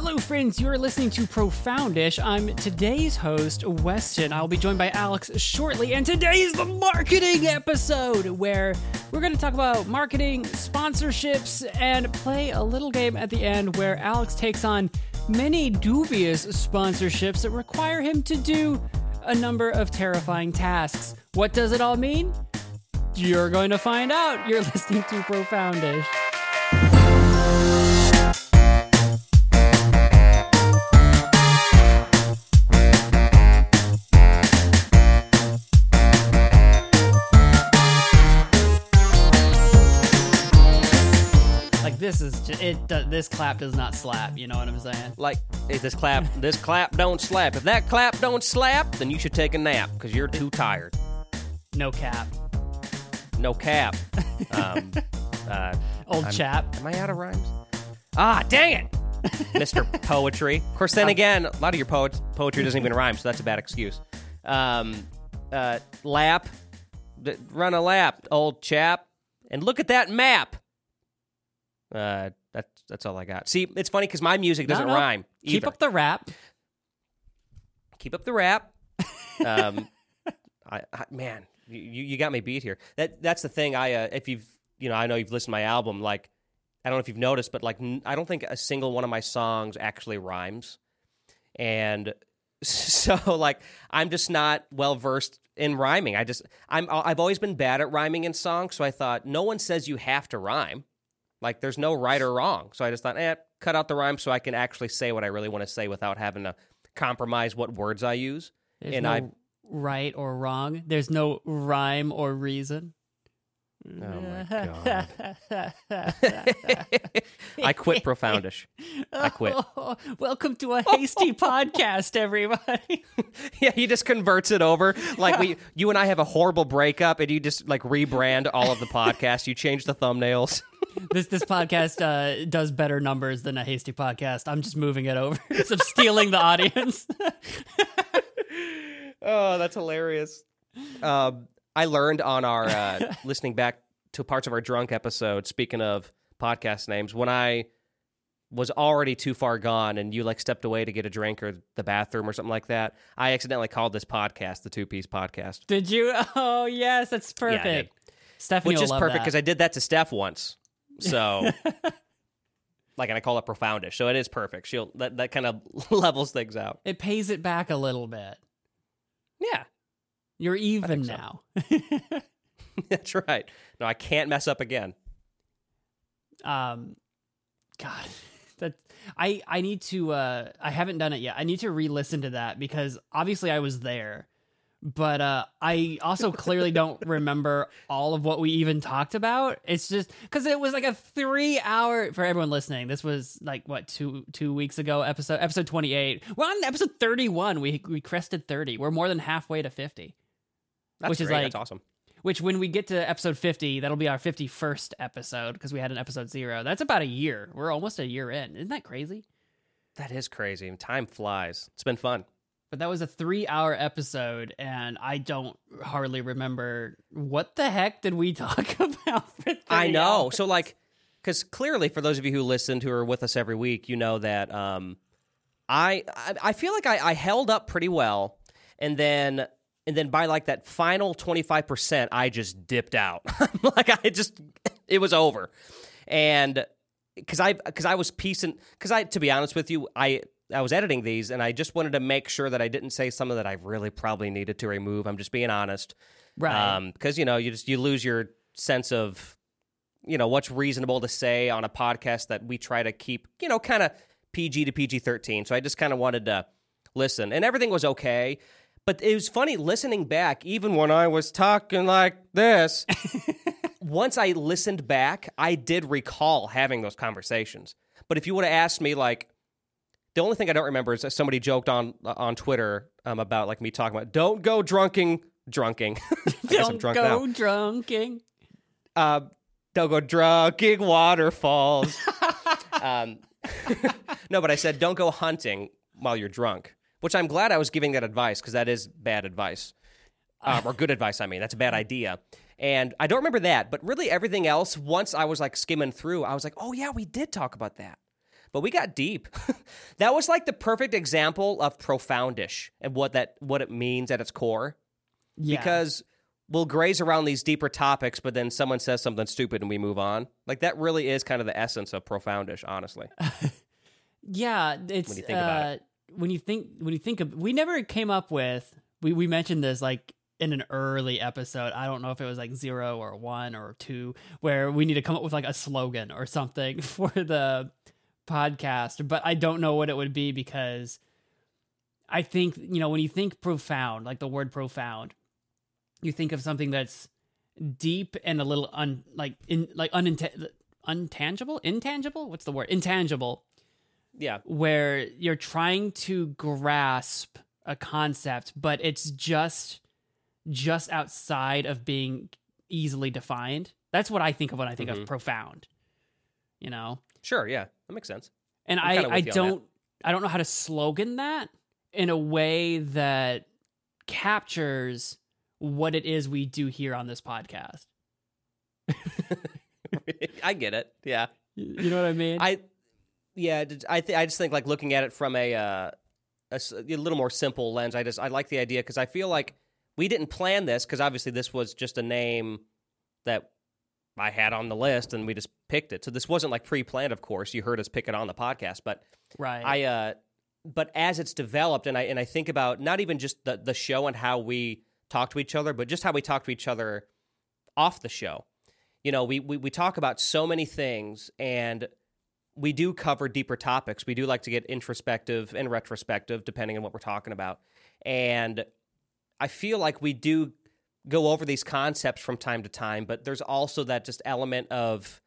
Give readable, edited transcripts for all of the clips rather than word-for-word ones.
Hello, friends. You're listening to Profoundish. I'm today's host, Weston. I'll be joined by Alex shortly, and today's the marketing episode where we're going to talk about marketing, sponsorships, and play a little game at the end where Alex takes on many dubious sponsorships that require him to do a number of terrifying tasks. What does it all mean? You're going to find out. You're listening to Profoundish. This is just, this clap does not slap, you know what I'm saying? Like, if this clap don't slap. If that clap don't slap, then you should take a nap, because you're too tired. No cap. No cap. Old chap. Am I out of rhymes? Ah, dang it! Mr. Poetry. Of course, then again, a lot of your poetry doesn't even rhyme, so that's a bad excuse. Lap. Run a lap, old chap. And look at that map. That's all I got. See, it's funny because my music doesn't rhyme either. Keep up the rap. Man, you got me beat here. That's the thing. If you've, I know you've listened to my album. Like, I don't know if you've noticed, but like, I don't think a single one of my songs actually rhymes. And so, like, I'm just not well versed in rhyming. I've always been bad at rhyming in songs. So I thought, no one says you have to rhyme. Like, there's no right or wrong. So I just thought, cut out the rhyme so I can actually say what I really want to say without having to compromise what words I use. There's right or wrong. There's no rhyme or reason. Oh, my God. I quit Profoundish. I quit. Oh, welcome to a hasty podcast, everybody. Yeah, he just converts it over. Like, you and I have a horrible breakup, and you just, like, rebrand all of the podcasts. You change the thumbnails. This podcast does better numbers than a hasty podcast. I'm just moving it over. It's of stealing the audience. Oh, that's hilarious. I learned on our listening back to parts of our drunk episode, speaking of podcast names, when I was already too far gone and you like stepped away to get a drink or the bathroom or something like that, I accidentally called this podcast the Two Piece Podcast. Did you? Oh, yes. That's perfect. Yeah, I did. Stephanie will love that. Which is perfect because I did that to Steph once. So, and I call it Profoundish, so it is perfect. That kind of levels things out. It pays it back a little bit. Yeah. You're even now. So. That's right. No, I can't mess up again. God, I need to, I haven't done it yet. I need to re-listen to that because obviously I was there, but I also clearly don't remember all of what we even talked about. It's just because it was like a 3 hour, for everyone listening, this was like, what, two weeks ago, episode 28. We're on episode 31. We crested 30. We're more than halfway to 50. That's which great. Is like, that's awesome. Which when we get to episode 50, that'll be our 51st episode because we had an episode 0. That's about a year. We're almost a year in. Isn't that crazy? That is crazy. Time flies. It's been fun. But that was a 3 hour episode, and I don't hardly remember what the heck did we talk about for 3 hours. I know. So like, because clearly for those of you who listened, who are with us every week, you know that I feel like I held up pretty well, and then by like that final 25%, I just dipped out. It was over, and because I was to be honest with you, I was editing these, and I just wanted to make sure that I didn't say something that I really probably needed to remove. I'm just being honest, right? Because you lose your sense of what's reasonable to say on a podcast that we try to keep kind of PG to PG-13. So I just kind of wanted to listen, and everything was okay. But it was funny listening back, even when I was talking like this. Once I listened back, I did recall having those conversations. But if you would have asked me like. The only thing I don't remember is somebody joked on Twitter about like me talking about don't go drunking. Drunking. Don't go drunking waterfalls. No, but I said don't go hunting while you're drunk, which I'm glad I was giving that advice because that is bad advice or good advice. I mean, that's a bad idea. And I don't remember that, but really everything else. Once I was like skimming through, I was like, oh yeah, we did talk about that. But we got deep. That was like the perfect example of profoundish and what it means at its core. Yeah. Because we'll graze around these deeper topics, but then someone says something stupid and we move on. Like, that really is kind of the essence of profoundish, honestly. Yeah, it's when you think about it. When you think of, we never came up with. We mentioned this like in an early episode. I don't know if it was like 0 or 1 or 2, where we need to come up with like a slogan or something for the podcast. But I don't know what it would be, because I think, you know, when you think profound, like the word profound, you think of something that's deep and a little intangible. What's the word? Intangible. Yeah. Where you're trying to grasp a concept, but it's just outside of being easily defined. That's what I think of when I think of profound, you know? Sure. Yeah. That makes sense. And I don't know how to slogan that in a way that captures what it is we do here on this podcast. I get it. Yeah. You know what I mean? I just think, like, looking at it from a little more simple lens. I like the idea, because I feel like we didn't plan this, because obviously this was just a name that I had on the list and we just picked it. So this wasn't like pre-planned, of course. You heard us pick it on the podcast, but right. But as it's developed, and I think about not even just the show and how we talk to each other, but just how we talk to each other off the show. You know, we talk about so many things, and we do cover deeper topics. We do like to get introspective and retrospective, depending on what we're talking about. And I feel like we do go over these concepts from time to time, but there's also that just element of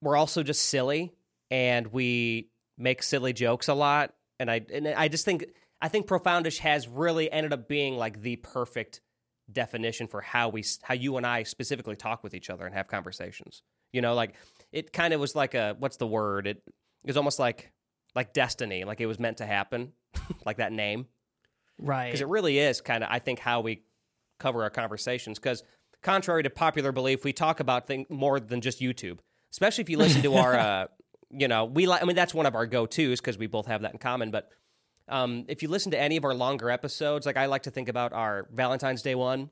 we're also just silly, and we make silly jokes a lot. And I just think, I think profoundish has really ended up being like the perfect definition for how you and I specifically talk with each other and have conversations. You know, like, it kind of was like a, what's the word? It was almost like destiny, like it was meant to happen, like that name. Right. Because it really is kind of, I think, how we cover our conversations. Because contrary to popular belief, we talk about things more than just YouTube, especially if you listen to our, that's one of our go-tos, because we both have that in common. But if you listen to any of our longer episodes, like, I like to think about our Valentine's Day one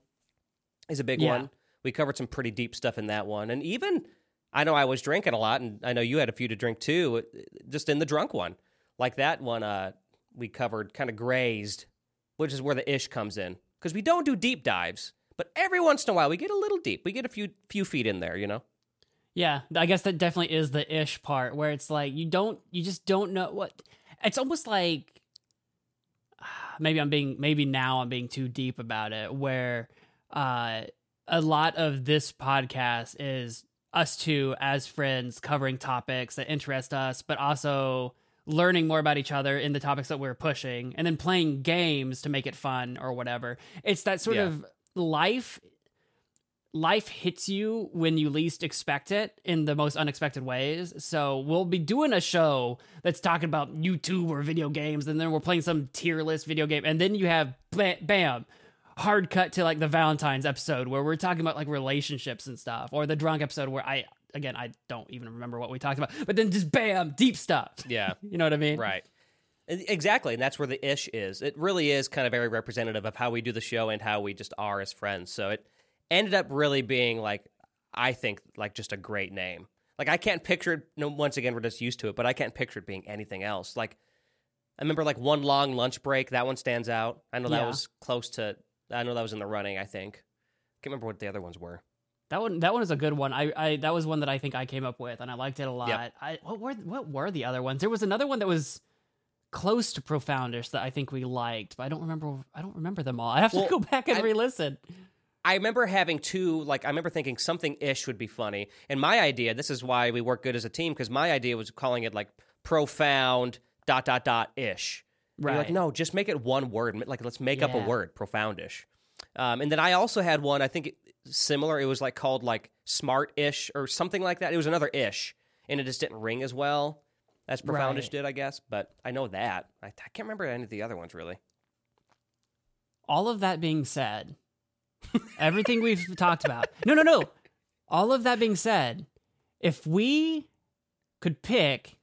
is a big one. We covered some pretty deep stuff in that one. And even, I know I was drinking a lot, and I know you had a few to drink too, just in the drunk one. Like that one, we covered kind of grazed, which is where the ish comes in. Because we don't do deep dives, but every once in a while we get a little deep. We get a few feet in there, you know? Yeah, I guess that definitely is the ish part, where it's like, you just don't know what, it's almost like, maybe now I'm being too deep about it, where a lot of this podcast is us two as friends covering topics that interest us, but also learning more about each other in the topics that we're pushing, and then playing games to make it fun or whatever. It's that sort of life hits you when you least expect it in the most unexpected ways. So we'll be doing a show that's talking about YouTube or video games, and then we're playing some tier list video game, and then you have bam, hard cut to like the Valentine's episode where we're talking about like relationships and stuff, or the drunk episode where I don't even remember what we talked about, but then just bam, deep stuff. Yeah. You know what I mean? Right. Exactly. And that's where the ish is. It really is kind of very representative of how we do the show and how we just are as friends. So it ended up really being like, I think, like, just a great name. Like, I can't picture it. No, once again, we're just used to it, but I can't picture it being anything else. Like, I remember like one long lunch break. That one stands out. I know that was close to, I know that was in the running, I think. I can't remember what the other ones were. That one is a good one. I that was one that I think I came up with, and I liked it a lot. Yep. What were the other ones? There was another one that was close to profoundish that I think we liked, but I don't remember them all. I have to go back and re-listen. I remember having two, like, I remember thinking something ish would be funny. And my idea, this is why we work good as a team, because my idea was calling it like profound ... ish. Right. You're like, no, just make it one word. Like, let's make up a word, profoundish. And then I also had one, I think similar. It was like called like smart-ish or something like that. It was another ish, and it just didn't ring as well as profoundish did, I guess. But I know that. I can't remember any of the other ones, really. All of that being said, everything we've talked about. No. All of that being said, if we could pick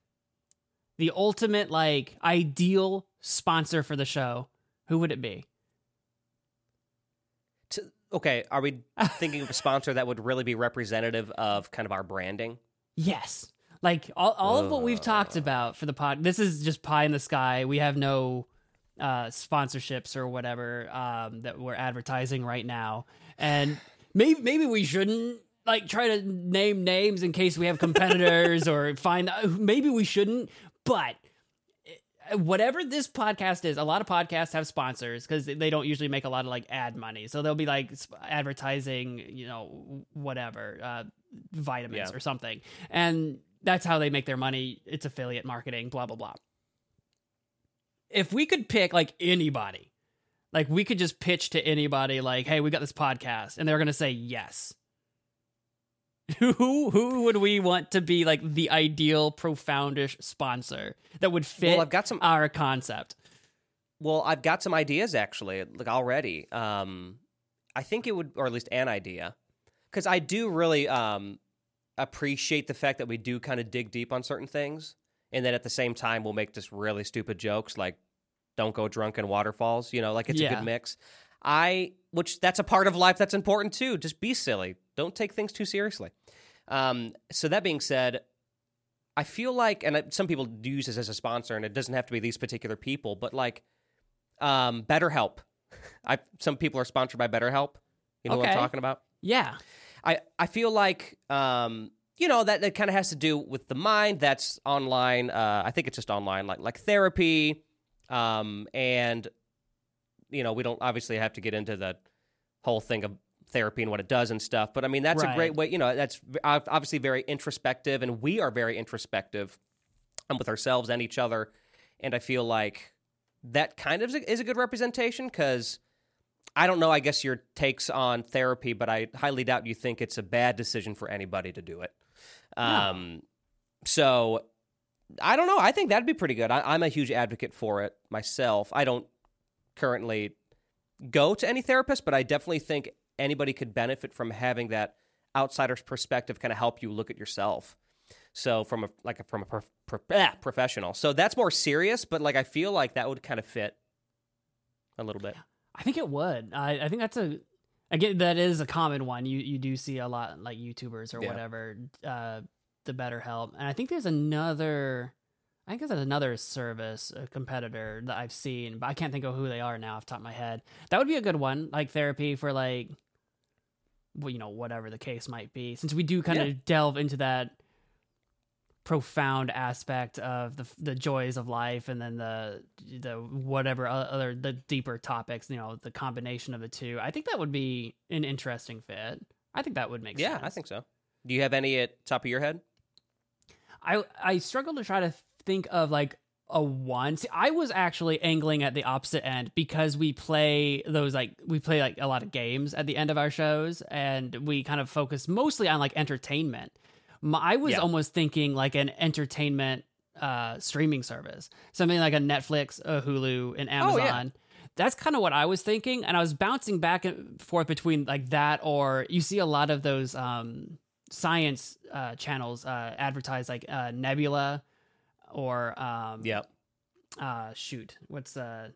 the ultimate, like, ideal sponsor for the show, who would it be? Okay, are we thinking of a sponsor that would really be representative of kind of our branding? Yes. Like, all of what we've talked about for the pod, this is just pie in the sky. We have no sponsorships or whatever that we're advertising right now. And maybe we shouldn't, like, try to name names in case we have competitors or find... Maybe we shouldn't, but... Whatever this podcast is, a lot of podcasts have sponsors because they don't usually make a lot of like ad money. So they'll be like advertising, you know, whatever, vitamins or something. And that's how they make their money. It's affiliate marketing, blah, blah, blah. If we could pick like anybody, like we could just pitch to anybody like, hey, we got this podcast and they're going to say yes. Who would we want to be like the ideal profoundish sponsor that would fit our concept? Well, I've got some ideas actually, like already. I think it would, or at least an idea, because I do really appreciate the fact that we do kind of dig deep on certain things, and then at the same time we'll make just really stupid jokes like "don't go drunk in waterfalls." You know, like it's a good mix. Which that's a part of life that's important too. Just be silly. Don't take things too seriously. So that being said, I feel like, and some people do use this as a sponsor, and it doesn't have to be these particular people, but like BetterHelp. Some people are sponsored by BetterHelp. You know what I'm talking about? Yeah. I feel like, you know, that kind of has to do with the mind. That's online. I think it's just online, like therapy. And, you know, we don't obviously have to get into the whole thing of therapy and what it does and stuff, but I mean that's a great way, you know, that's obviously very introspective, and we are very introspective with ourselves and each other, and I feel like that kind of is a good representation, because I don't know, I guess your takes on therapy, but I highly doubt you think it's a bad decision for anybody to do it. No. So I don't know, I think that'd be pretty good. I'm a huge advocate for it myself. I don't currently go to any therapist, but I definitely think anybody could benefit from having that outsider's perspective kind of help you look at yourself. So from a professional. So that's more serious, but like I feel like that would kind of fit a little bit. I think it would. I think that's that is a common one. You do see a lot like YouTubers or whatever, the BetterHelp. And I think there's another... I think there's another service, a competitor that I've seen, but I can't think of who they are now off the top of my head. That would be a good one, like therapy for like, well, you know, whatever the case might be. Since we do kind of delve into that profound aspect of the joys of life, and then the whatever other, the deeper topics, you know, the combination of the two, I think that would be an interesting fit. I think that would make sense. Yeah, I think so. Do you have any at top of your head? I struggle to try to think of like a one. See, I was actually angling at the opposite end, because we play a lot of games at the end of our shows, and we kind of focus mostly on like entertainment. I was almost thinking like an entertainment streaming service, something like a Netflix, a Hulu, an Amazon. That's kind of what I was thinking, and I was bouncing back and forth between like that, or you see a lot of those science channels advertise like Nebula, or what's I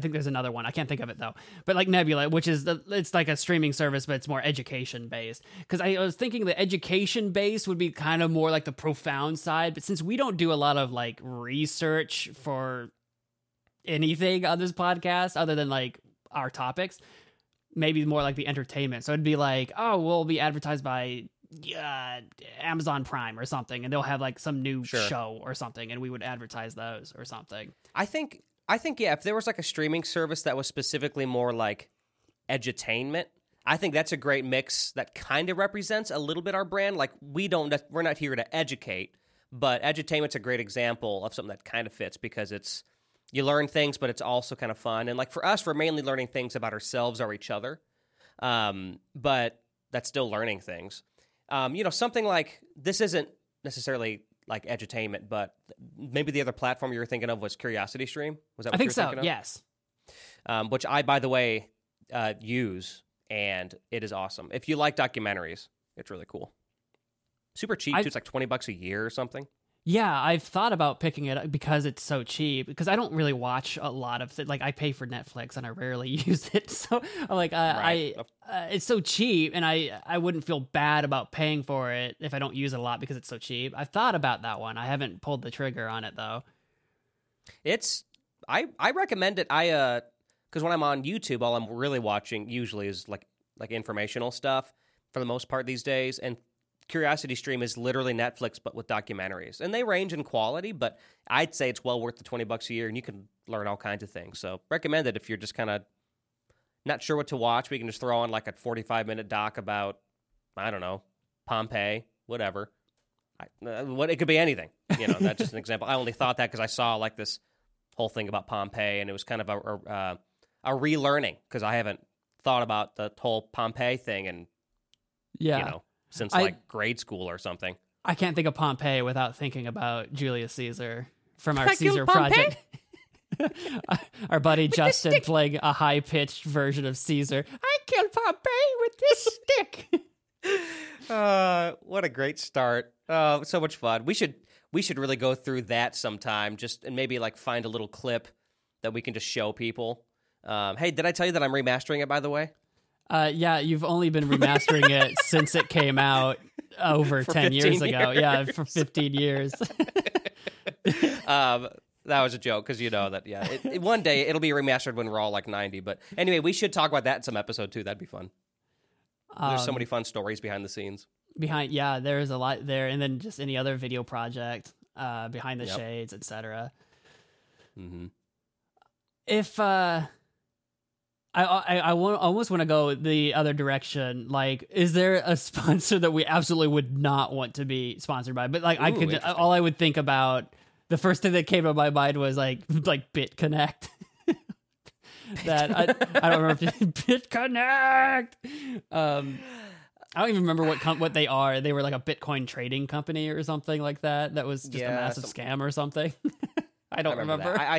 think there's another one, I can't think of it though, but like Nebula, which is it's like a streaming service, but it's more education based, because I was thinking the education based would be kind of more like the profound side, but since we don't do a lot of like research for anything on this podcast other than like our topics, maybe more like the entertainment. So it'd be like, oh, we'll be advertised by Amazon Prime or something, and they'll have like some new show or something, and we would advertise those or something. I think if there was like a streaming service that was specifically more like edutainment, I think that's a great mix that kind of represents a little bit our brand. Like we're not here to educate, but edutainment's a great example of something that kind of fits, because it's, you learn things, but it's also kind of fun. And like for us, we're mainly learning things about ourselves or each other, but that's still learning things. You know, something like this isn't necessarily like edutainment, but maybe the other platform you were thinking of was Curiosity Stream. Was that what you were thinking of? Yes. Which I, by the way, use, and it is awesome. If you like documentaries, it's really cool. Super cheap, too. It's like $20 a year or something. Yeah, I've thought about picking it up because it's so cheap, because I don't really watch a lot of like, I pay for Netflix and I rarely use it. So I'm like, it's so cheap, and I wouldn't feel bad about paying for it if I don't use it a lot because it's so cheap. I've thought about that one. I haven't pulled the trigger on it, though. I recommend it. Because when I'm on YouTube, all I'm really watching usually is like informational stuff for the most part these days, and Curiosity Stream is literally Netflix, but with documentaries. And they range in quality, but I'd say it's well worth the $20 a year, and you can learn all kinds of things. So recommend it if you're just kind of not sure what to watch. We can just throw on like a 45-minute doc about, I don't know, Pompeii, whatever. It could be anything. You know, that's just an example. I only thought that because I saw like this whole thing about Pompeii, and it was kind of a relearning because I haven't thought about the whole Pompeii thing and, yeah, you know, since grade school or something. I can't think of Pompeii without thinking about Julius Caesar from our Caesar Project. Our buddy Justin playing a high-pitched version of Caesar. I killed Pompeii with this stick. What a great start. So much fun. We should really go through that sometime, just and maybe like find a little clip that we can just show people. Hey, did I tell you that I'm remastering it, by the way? Yeah, you've only been remastering it since it came out over 10 years ago. Yeah, for 15 years. That was a joke because you know that, yeah. One day it'll be remastered when we're all like 90. But anyway, we should talk about that in some episode too. That'd be fun. There's so many fun stories behind the scenes. Yeah, there's a lot there. And then just any other video project, behind the shades, etc. Mm-hmm. If... I almost want to go the other direction. Like, is there a sponsor that we absolutely would not want to be sponsored by? But like, all I would think about, the first thing that came to my mind was like BitConnect. That I don't remember. BitConnect. I don't even remember what they are. They were like a Bitcoin trading company or something like that. That was just a massive scam or something. I don't remember. I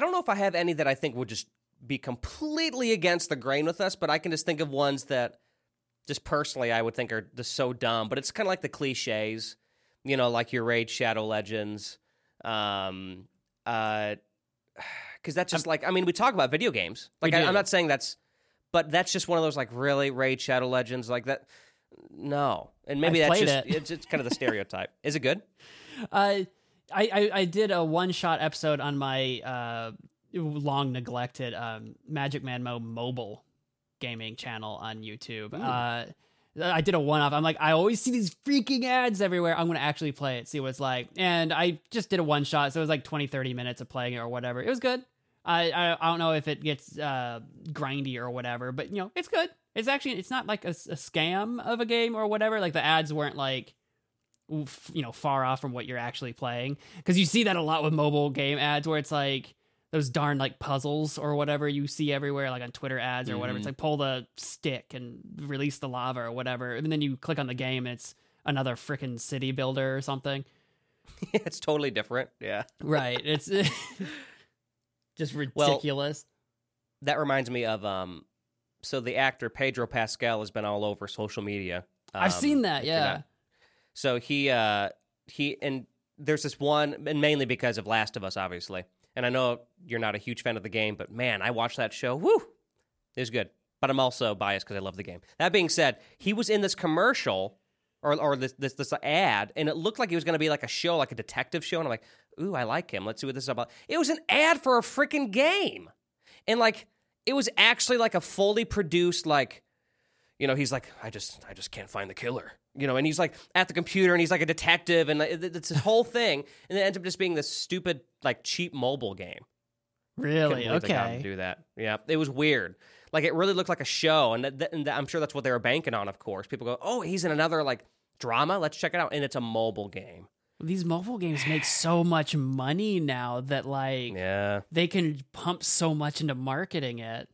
don't know if I have any that I think would just be completely against the grain with us, but I can just think of ones that just personally I would think are just so dumb, but it's kind of like the cliches, you know, like your Raid Shadow Legends. Cause that's just we talk about video games. Like I'm not saying but that's just one of those like really Raid Shadow Legends like that. No. And maybe that's just, it's kind of the stereotype. Is it good? I did a one-shot episode on my, long neglected Magic Man Mo mobile gaming channel on YouTube. I did a one-off. I'm like, I always see these freaking ads everywhere. I'm going to actually play it, see what it's like. And I just did a one-shot, so it was like 20, 30 minutes of playing it or whatever. It was good. I don't know if it gets grindy or whatever, but, you know, it's good. It's actually, it's not like a scam of a game or whatever. Like, the ads weren't like, you know, far off from what you're actually playing. Because you see that a lot with mobile game ads where it's like, those darn like puzzles or whatever you see everywhere, like on Twitter ads or whatever. It's like pull the stick and release the lava or whatever. And then you click on the game and it's another frickin' city builder or something. It's totally different. Yeah. Right. It's just ridiculous. Well, that reminds me of, so the actor Pedro Pascal has been all over social media. I've seen that. Yeah. So he, and there's this one, and mainly because of Last of Us, obviously. And I know you're not a huge fan of the game, but man, I watched that show. Woo! It was good. But I'm also biased because I love the game. That being said, he was in this commercial or this ad, and it looked like he was going to be like a show, like a detective show. And I'm like, ooh, I like him. Let's see what this is about. It was an ad for a freaking game. And like, it was actually like a fully produced, like, you know, he's like, I just can't find the killer. You know, and he's like at the computer and he's like a detective and it's this whole thing. And it ends up just being this stupid, like cheap mobile game. Really? Okay. They got to do that. Yeah. It was weird. Like it really looked like a show. And, I'm sure that's what they were banking on, of course. People go, oh, he's in another like drama. Let's check it out. And it's a mobile game. These mobile games make so much money now that like they can pump so much into marketing it.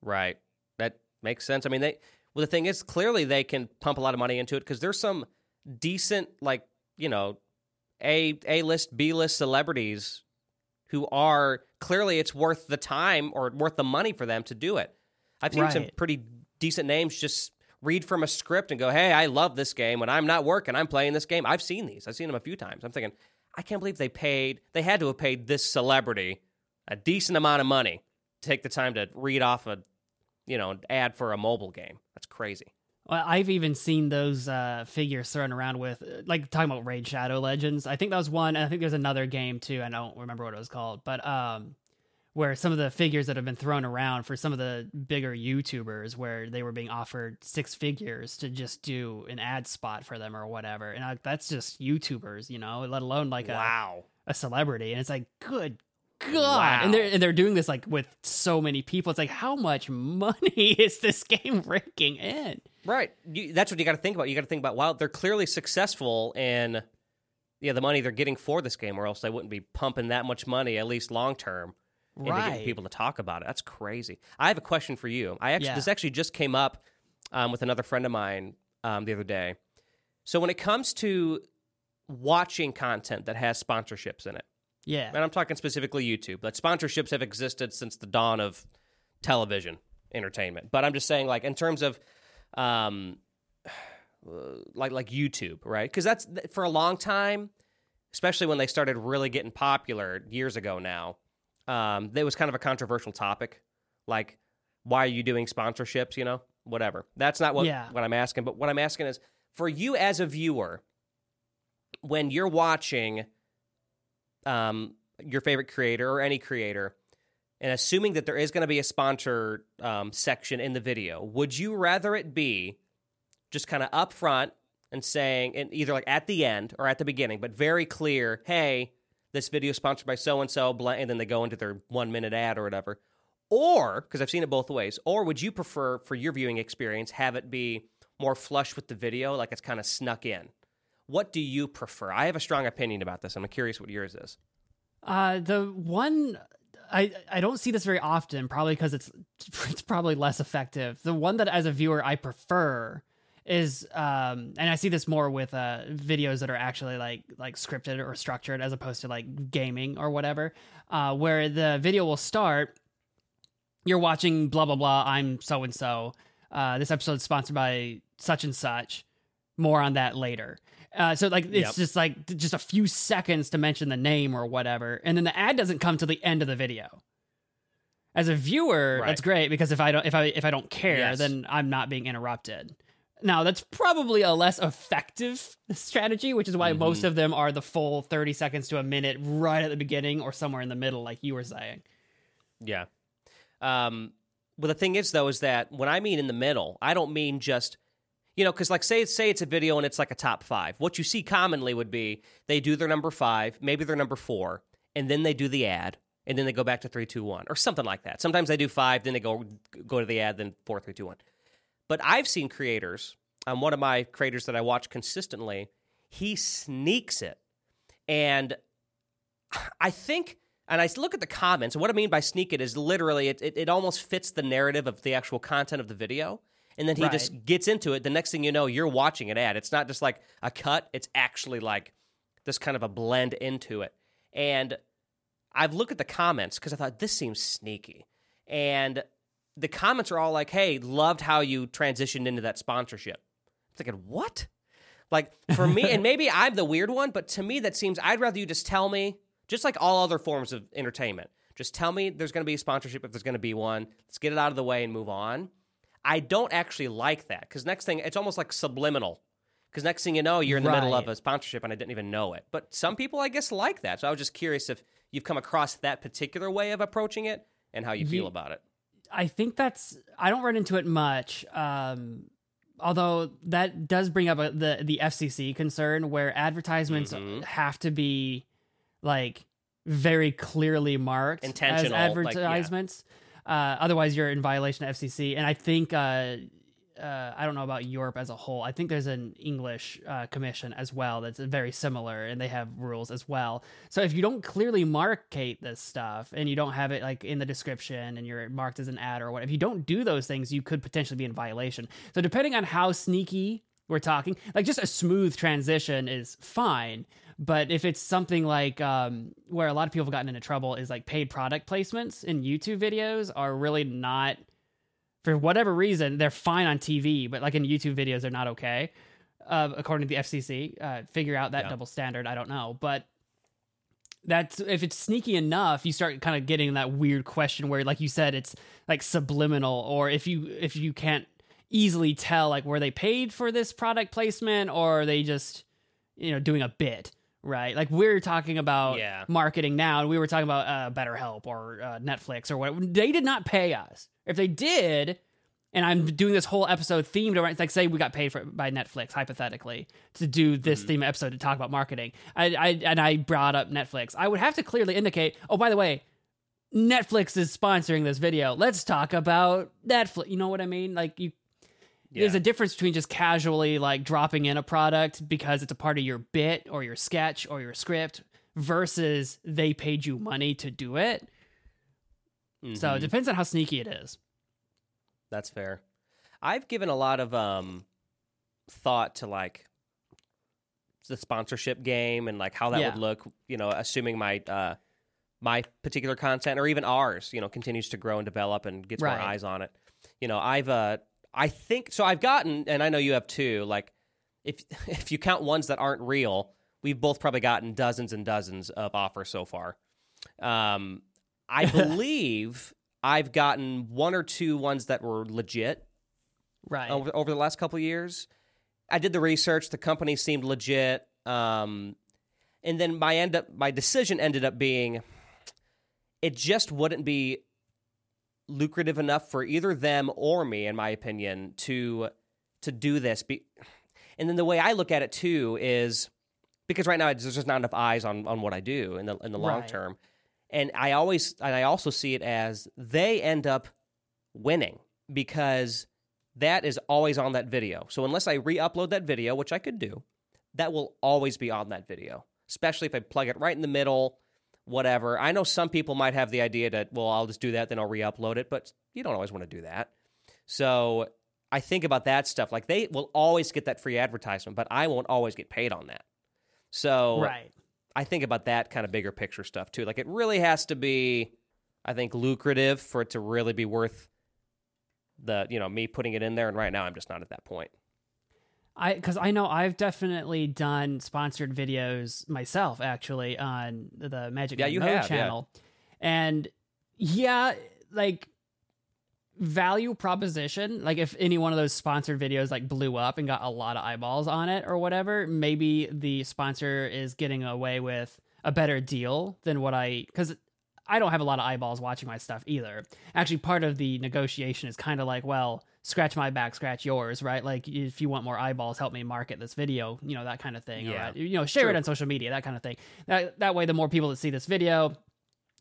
Right. That makes sense. I mean, the thing is, clearly they can pump a lot of money into it because there's some decent, like, you know, A-list, B-list celebrities who are clearly it's worth the time or worth the money for them to do it. I've seen some pretty decent names just read from a script and go, hey, I love this game. When I'm not working, I'm playing this game. I've seen these. I've seen them a few times. I'm thinking, I can't believe they had to have paid this celebrity a decent amount of money to take the time to read off a, you know, ad for a mobile game. That's crazy. Well, I've even seen those figures thrown around with, like, talking about Raid Shadow Legends. I think that was one, and I think there's another game, too. I don't remember what it was called, but where some of the figures that have been thrown around for some of the bigger YouTubers, where they were being offered six figures to just do an ad spot for them or whatever. And that's just YouTubers, you know, let alone, like, a celebrity. And it's like, good God. Wow. And they're doing this, like, with so many people. It's like, how much money is this game raking in? Right. That's what you got to think about. You got to think about, wow, they're clearly successful in the money they're getting for this game, or else they wouldn't be pumping that much money, at least long-term, into getting people to talk about it. That's crazy. I have a question for you. This actually just came up with another friend of mine the other day. So when it comes to watching content that has sponsorships in it, yeah, and I'm talking specifically YouTube, but sponsorships have existed since the dawn of television entertainment. But I'm just saying, like, in terms of like YouTube, right? Because that's, for a long time, especially when they started really getting popular years ago now, it was kind of a controversial topic. Like, why are you doing sponsorships, you know? Whatever. That's not what I'm asking, but what I'm asking is, for you as a viewer, when you're watching your favorite creator or any creator, and assuming that there is going to be a sponsor section in the video, would you rather it be just kind of upfront and saying, and either like at the end or at the beginning, but very clear, hey, this video is sponsored by so-and-so, and then they go into their one-minute ad or whatever, or, because I've seen it both ways, or would you prefer, for your viewing experience, have it be more flush with the video, like it's kind of snuck in? What do you prefer? I have a strong opinion about this. I'm curious what yours is. The one... I don't see this very often, probably because it's probably less effective. The one that, as a viewer, I prefer is, and I see this more with videos that are actually like scripted or structured, as opposed to like gaming or whatever, where the video will start, you're watching blah, blah, blah, I'm so-and-so, this episode's sponsored by such and such, more on that later. So like it's just like just a few seconds to mention the name or whatever, and then the ad doesn't come to the end of the video. As a viewer, that's great, because if I don't care, then I'm not being interrupted. Now, that's probably a less effective strategy, which is why most of them are the full 30 seconds to a minute right at the beginning or somewhere in the middle, like you were saying. Yeah. Well, the thing is, though, is that when I mean in the middle, I don't mean just. You know, because like say it's a video and it's like a top five. What you see commonly would be they do their number five, maybe their number four, and then they do the ad, and then they go back to 3, 2, 1, or something like that. Sometimes they do five, then they go to the ad, then 4, 3, 2, 1. But I've seen creators, one of my creators that I watch consistently, he sneaks it. And I think, and I look at the comments, and what I mean by sneak it is literally it almost fits the narrative of the actual content of the video. And then he just gets into it. The next thing you know, you're watching an ad. It's not just like a cut. It's actually like this kind of a blend into it. And I've looked at the comments because I thought, this seems sneaky. And the comments are all like, hey, loved how you transitioned into that sponsorship. I'm thinking, what? Like, for me, and maybe I'm the weird one, but to me that seems, I'd rather you just tell me, just like all other forms of entertainment, just tell me there's going to be a sponsorship if there's going to be one. Let's get it out of the way and move on. I don't actually like that, because next thing, it's almost like subliminal, because next thing you know, you're in the middle of a sponsorship and I didn't even know it. But some people, I guess, like that. So I was just curious if you've come across that particular way of approaching it and how you feel about it. I think I don't run into it much, although that does bring up the FCC concern, where advertisements have to be like very clearly marked intentional as advertisements. Like, otherwise, you're in violation of FCC. And I think, I don't know about Europe as a whole, I think there's an English commission as well that's very similar, and they have rules as well. So if you don't clearly markate this stuff, and you don't have it like in the description, and you're marked as an ad or what, if you don't do those things, you could potentially be in violation. So depending on how sneaky we're talking, like just a smooth transition is fine. But if it's something like where a lot of people have gotten into trouble is like paid product placements in YouTube videos are really not for whatever reason, they're fine on TV, but like in YouTube videos, they're not okay. According to the FCC, figure out that double standard. I don't know, but that's, if it's sneaky enough, you start kind of getting that weird question where, like you said, it's like subliminal, or if you can't easily tell, like, were they paid for this product placement, or are they just, doing a bit, right? Like, we're talking about marketing now, and we were talking about BetterHelp or Netflix or whatever. They did not pay us. If they did, and I'm doing this whole episode themed around, like, say we got paid by Netflix, hypothetically, to do this theme episode to talk about marketing. I brought up Netflix. I would have to clearly indicate, oh, by the way, Netflix is sponsoring this video. Let's talk about Netflix. You know what I mean? Like, there's a difference between just casually, like, dropping in a product because it's a part of your bit or your sketch or your script versus they paid you money to do it. Mm-hmm. So it depends on how sneaky it is. That's fair. I've given a lot of thought to, like, the sponsorship game and, like, how that would look, assuming my my particular content or even ours, continues to grow and develop and gets more eyes on it. I've gotten, and I know you have too, like, if you count ones that aren't real, we've both probably gotten dozens and dozens of offers so far. I believe... I've gotten one or two ones that were legit over the last couple of years. I did the research. The company seemed legit. And then my decision ended up being it just wouldn't be lucrative enough for either them or me, in my opinion, to do this. And then the way I look at it, too, is because right now there's just not enough eyes on what I do in the long term. And I also see it as they end up winning because that is always on that video. So unless I re-upload that video, which I could do, that will always be on that video, especially if I plug it right in the middle, whatever. I know some people might have the idea that, well, I'll just do that, then I'll re-upload it, but you don't always want to do that. So I think about that stuff. Like, they will always get that free advertisement, but I won't always get paid on that. So... Right. I think about that kind of bigger picture stuff, too. Like, it really has to be, I think, lucrative for it to really be worth the, me putting it in there. And right now, I'm just not at that point. Because I know I've definitely done sponsored videos myself, actually, on the Magic Man Mo channel. Yeah. And, like, value proposition, like, if any one of those sponsored videos, like, blew up and got a lot of eyeballs on it or whatever, maybe the sponsor is getting away with a better deal than what because I don't have a lot of eyeballs watching my stuff either. Actually, part of the negotiation is kind of like, well, scratch my back, scratch yours, right? Like, if you want more eyeballs, help me market this video, that kind of thing. Yeah. Or, share it on social media, that kind of thing. That way, the more people that see this video,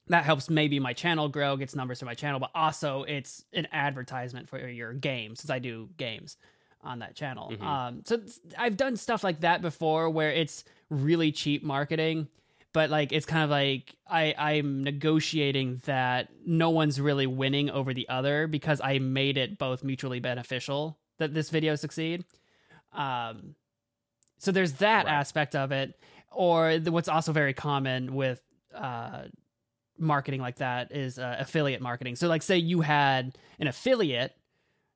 that helps maybe my channel grow, gets numbers to my channel, but also it's an advertisement for your game, since I do games on that channel. Mm-hmm. So I've done stuff like that before where it's really cheap marketing, but like it's kind of like I'm negotiating that no one's really winning over the other because I made it both mutually beneficial that this video succeed. So there's that aspect of it, or what's also very common with... marketing like that is affiliate marketing. So like, say you had an affiliate,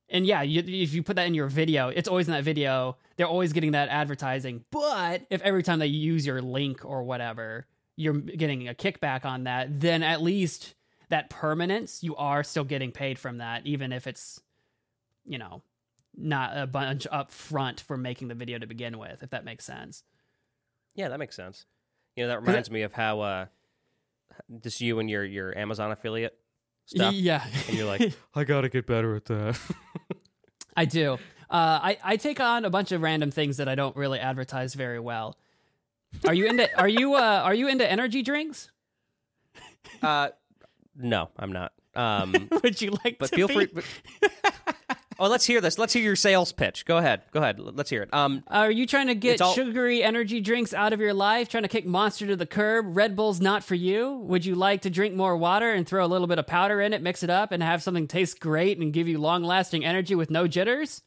and if you put that in your video, it's always in that video, they're always getting that advertising. But if every time they use your link or whatever, you're getting a kickback on that, then at least that permanence, you are still getting paid from that, even if it's not a bunch up front for making the video to begin with, if that makes sense. Yeah, that makes sense. That reminds me of how just you and your Amazon affiliate stuff. Yeah. And you're like, I gotta get better at that. I do. I take on a bunch of random things that I don't really advertise very well. Are you into energy drinks? No, I'm not. Would you like but to feel be? Free Oh, let's hear this. Let's hear your sales pitch. Go ahead. Let's hear it. Are you trying to get sugary energy drinks out of your life? Trying to kick Monster to the curb? Red Bull's not for you? Would you like to drink more water and throw a little bit of powder in it, mix it up, and have something taste great and give you long-lasting energy with no jitters?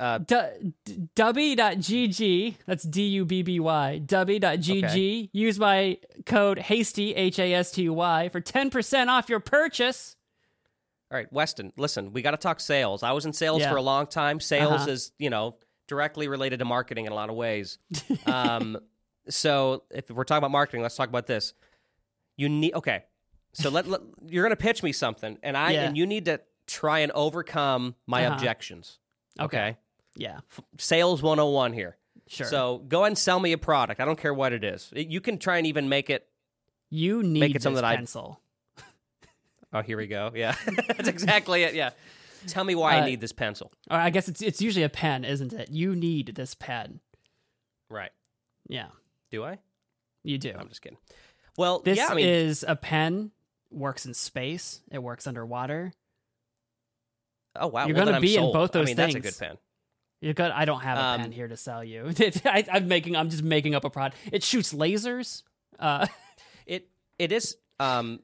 Dubby.gg. That's D-U-B-B-Y. Dubby.gg. Okay. Use my code HASTY, H-A-S-T-Y, for 10% off your purchase. All right, Weston, listen, we got to talk sales. I was in sales for a long time. Sales is, you know, directly related to marketing in a lot of ways. So if we're talking about marketing, let's talk about this. You need, okay, so let you're going to pitch me something, and and you need to try and overcome my objections. Okay. Yeah. Sales 101 here. Sure. So go and sell me a product. I don't care what it is. You can try and even make it. You need make it something this pencil. Oh, here we go. Yeah, that's exactly it. Yeah. Tell me why I need this pencil. I guess it's usually a pen, isn't it? You need this pen. Right. Yeah. Do I? You do. I'm just kidding. Well, this is a pen. Works in space. It works underwater. Oh, wow. You're going to be sold in both those things. That's a good pen. I don't have a pen here to sell you. I'm just making up a product. It shoots lasers. It is kind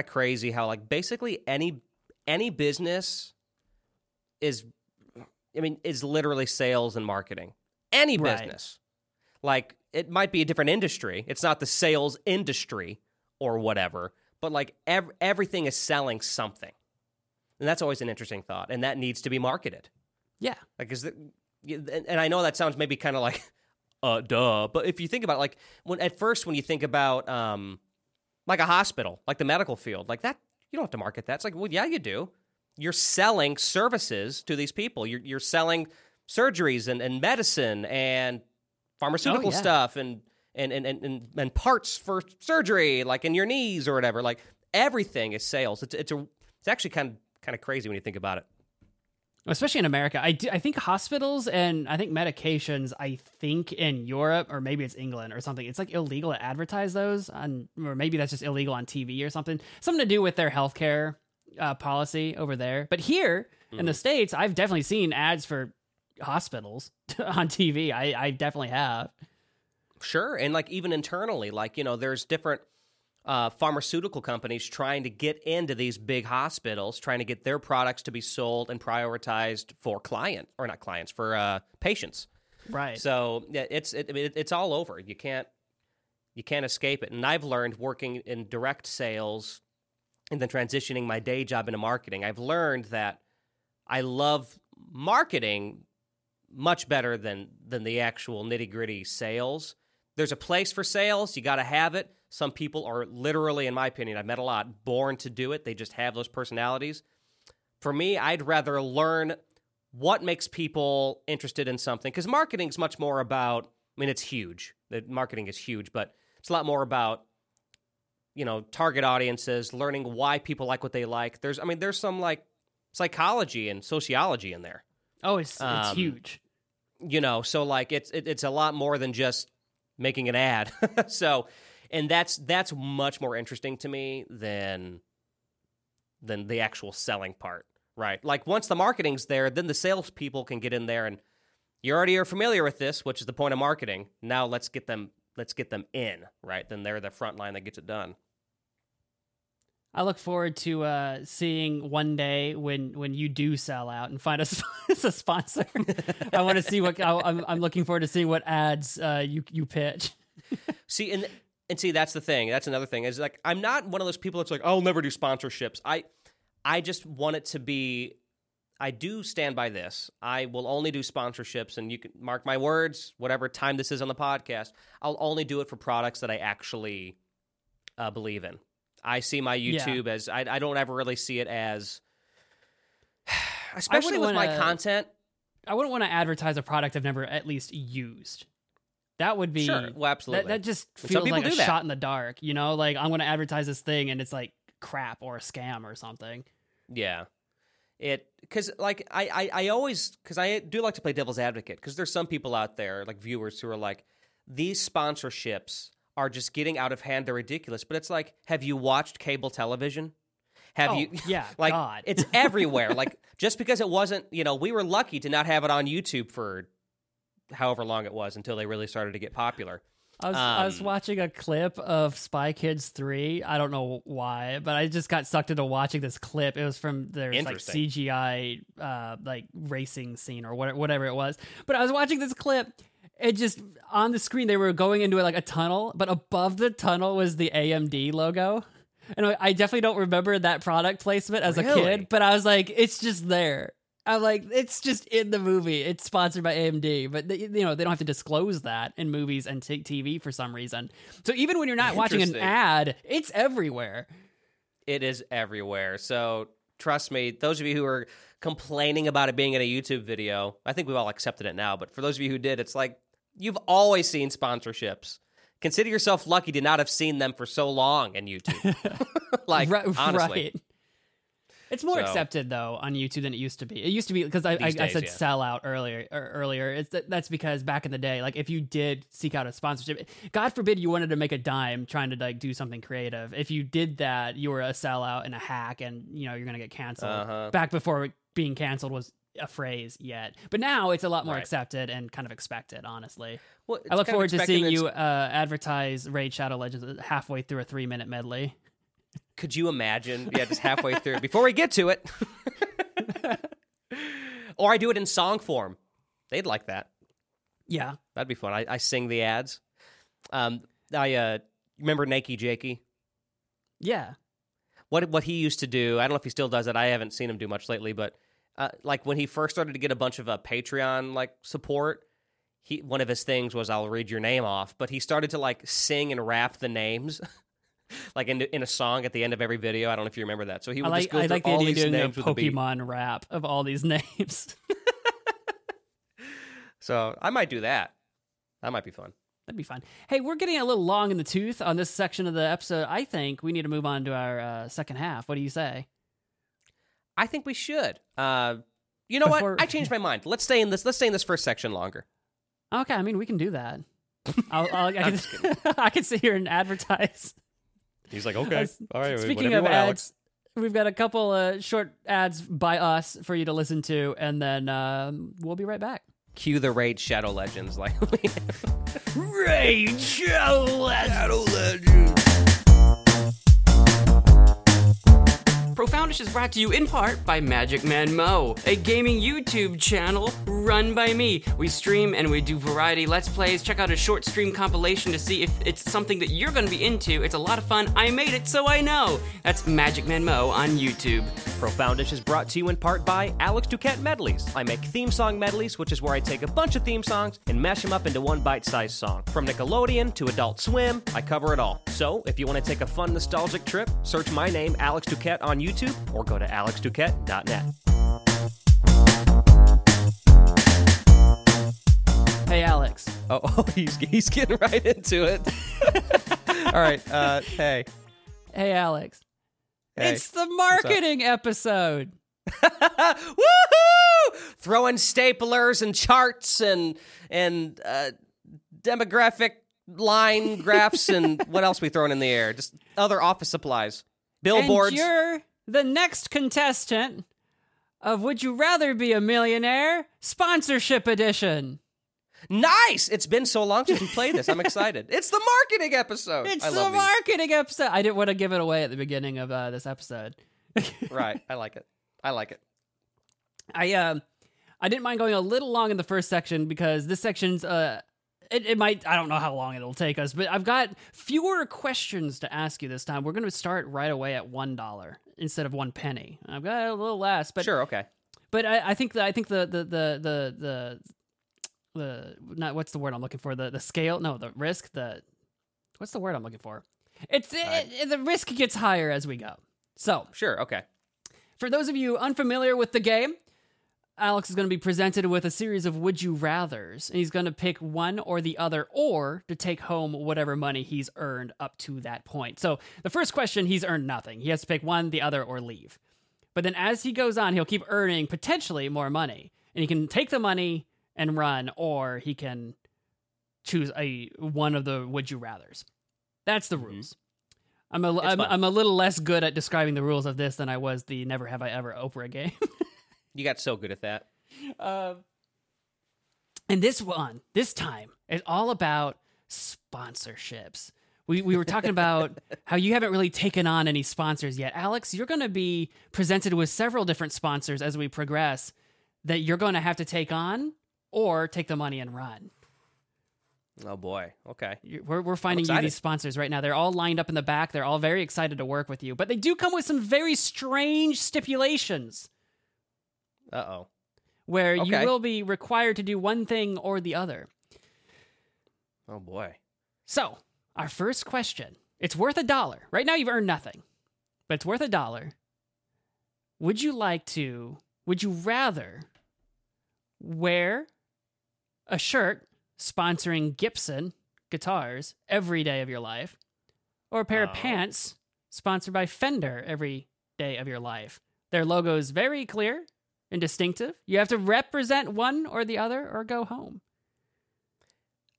of crazy how, like, basically any business is literally sales and marketing. Any business. Like, it might be a different industry. It's not the sales industry or whatever, but, like, everything is selling something. And that's always an interesting thought, and that needs to be marketed. Yeah. Like, and I know that sounds maybe kind of like, duh, but if you think about it, like, when you think about... like a hospital, like the medical field, like that, you don't have to market that. It's like, well, yeah, you do. You're selling services to these people. You're selling surgeries and medicine and pharmaceutical stuff and parts for surgery, like in your knees or whatever. Like everything is sales. It's actually kind of crazy when you think about it. Especially in America, I think hospitals and I think medications. I think in Europe or maybe it's England or something. It's like illegal to advertise those on, or maybe that's just illegal on TV or something. Something to do with their healthcare policy over there. But here in the States, I've definitely seen ads for hospitals on TV. I definitely have. Sure, and like even internally, like you know, there's different pharmaceutical companies trying to get into these big hospitals, trying to get their products to be sold and prioritized for patients. Right. So yeah, it's all over. You can't escape it. And I've learned working in direct sales and then transitioning my day job into marketing, I've learned that I love marketing much better than the actual nitty-gritty sales. There's a place for sales. You got to have it. Some people are literally, in my opinion, I've met a lot, born to do it. They just have those personalities. For me, I'd rather learn what makes people interested in something, because marketing is much more about, I mean, it's huge. Marketing is huge, but it's a lot more about, you know, target audiences, learning why people like what they like. There's some, like, psychology and sociology in there. Oh, it's huge. You know, so, like, it's a lot more than just making an ad. So... And that's much more interesting to me than the actual selling part, right? Like once the marketing's there, then the salespeople can get in there, and you already are familiar with this, which is the point of marketing. Now let's get them in, right? Then they're the front line that gets it done. I look forward to seeing one day when you do sell out and find a sponsor. I want to see what I'm looking forward to seeing what ads you pitch. See, that's the thing. That's another thing is like, I'm not one of those people that's like, I'll never do sponsorships. I just want it to be, I do stand by this. I will only do sponsorships, and you can mark my words, whatever time this is on the podcast, I'll only do it for products that I actually believe in. I see my YouTube as, I don't ever really see it as, especially with my content. I wouldn't want to advertise a product I've never at least used. That would be... Sure, well, absolutely. That just feels like a shot in the dark, you know? Like, I'm going to advertise this thing, and it's like crap or a scam or something. Yeah. Because, like, I always... Because I do like to play devil's advocate, because there's some people out there, like viewers, who are like, these sponsorships are just getting out of hand. They're ridiculous. But it's like, have you watched cable television? Have you... Yeah, like, God. It's everywhere. Like, just because it wasn't... You know, we were lucky to not have it on YouTube for... however long it was until they really started to get popular. I was watching a clip of Spy Kids 3. I don't know why, but I just got sucked into watching this clip. It was from their like CGI like racing scene or whatever it was. But I was watching this clip. It just on the screen they were going into like a tunnel, but above the tunnel was the AMD logo. And I definitely don't remember that product placement as a kid, but I was like, it's just there. I'm like, it's just in the movie. It's sponsored by AMD, but they, you know, they don't have to disclose that in movies and TV for some reason. So even when you're not watching an ad, it's everywhere. It is everywhere. So trust me, those of you who are complaining about it being in a YouTube video, I think we've all accepted it now. But for those of you who did, it's like, you've always seen sponsorships. Consider yourself lucky to not have seen them for so long in YouTube. Like, honestly. Right. It's more accepted, though, on YouTube than it used to be. It used to be, because I said sell out earlier. That's because back in the day, like, if you did seek out a sponsorship, God forbid you wanted to make a dime trying to, like, do something creative. If you did that, you were a sellout and a hack, and, you know, you're going to get canceled. Uh-huh. Back before being canceled was a phrase yet. But now it's a lot more accepted and kind of expected, honestly. Well, I look forward to seeing you advertise Raid Shadow Legends halfway through a 3-minute medley. Could you imagine? Yeah, just halfway through. Before we get to it. Or I do it in song form. They'd like that. Yeah. That'd be fun. I sing the ads. I remember Nike Jakey? Yeah. What he used to do, I don't know if he still does it. I haven't seen him do much lately, but like when he first started to get a bunch of Patreon like support, one of his things was, I'll read your name off, but he started to like sing and rap the names. Like in a song at the end of every video. I don't know if you remember that. So he would just go through all these names with a beat. I like the idea of Pokemon rap of all these names. So I might do that. That might be fun. That'd be fun. Hey, we're getting a little long in the tooth on this section of the episode. I think we need to move on to our second half. What do you say? I think we should. You know what? I changed my mind. Let's stay in this first section longer. Okay. I mean, we can do that. I can sit here and advertise. He's like, okay, all right. Speaking of ads, we've got a couple short ads by us for you to listen to, and then we'll be right back. Cue the Raid Shadow Legends. Like, Raid Shadow Legends. Profoundish is brought to you in part by Magic Man Mo, a gaming YouTube channel run by me. We stream and we do variety Let's Plays. Check out a short stream compilation to see if it's something that you're going to be into. It's a lot of fun. I made it, so I know. That's Magic Man Mo on YouTube. Profoundish is brought to you in part by Alex Duquette Medleys. I make theme song medleys, which is where I take a bunch of theme songs and mash them up into one bite-sized song. From Nickelodeon to Adult Swim, I cover it all. So, if you want to take a fun, nostalgic trip, search my name, Alex Duquette, on YouTube, or go to alexduquette.net. Hey, Alex. Oh he's getting right into it. All right. Hey, Alex. Hey. It's the marketing episode. Woohoo! Throwing staplers and charts and demographic line graphs and what else we throwing in the air? Just other office supplies, billboards. And you're the next contestant of Would You Rather Be a Millionaire? Sponsorship Edition. Nice! It's been so long since we played this. I'm excited. It's the marketing episode. It's the marketing episode. I didn't want to give it away at the beginning of this episode. Right. I like it. I didn't mind going a little long in the first section because this section's... It might, I don't know how long it'll take us, but I've got fewer questions to ask you this time. We're going to start right away at $1 instead of 1 penny. I've got a little less, but sure, okay. But I think the risk. The risk gets higher as we go. So sure, okay. For those of you unfamiliar with the game, Alex is going to be presented with a series of Would You Rathers, and he's going to pick one or the other, or to take home whatever money he's earned up to that point. So the first question, he's earned nothing. He has to pick one, the other, or leave. But then as he goes on, he'll keep earning potentially more money, and he can take the money and run, or he can choose one of the Would You Rathers. That's the rules. I'm a little less good at describing the rules of this than I was the Never Have I Ever Oprah game. You got so good at that. And this time, is all about sponsorships. We were talking about how you haven't really taken on any sponsors yet. Alex, you're going to be presented with several different sponsors as we progress that you're going to have to take on or take the money and run. Oh boy. Okay. We're finding you these sponsors right now. They're all lined up in the back. They're all very excited to work with you, but they do come with some very strange stipulations. Uh-oh. Where you will be required to do one thing or the other. Oh boy. So, our first question. It's worth $1. Right now you've earned nothing, but it's worth $1. Would you rather wear a shirt sponsoring Gibson guitars every day of your life, or a pair of pants sponsored by Fender every day of your life? Their logo is very clear and distinctive. You have to represent one or the other or go home.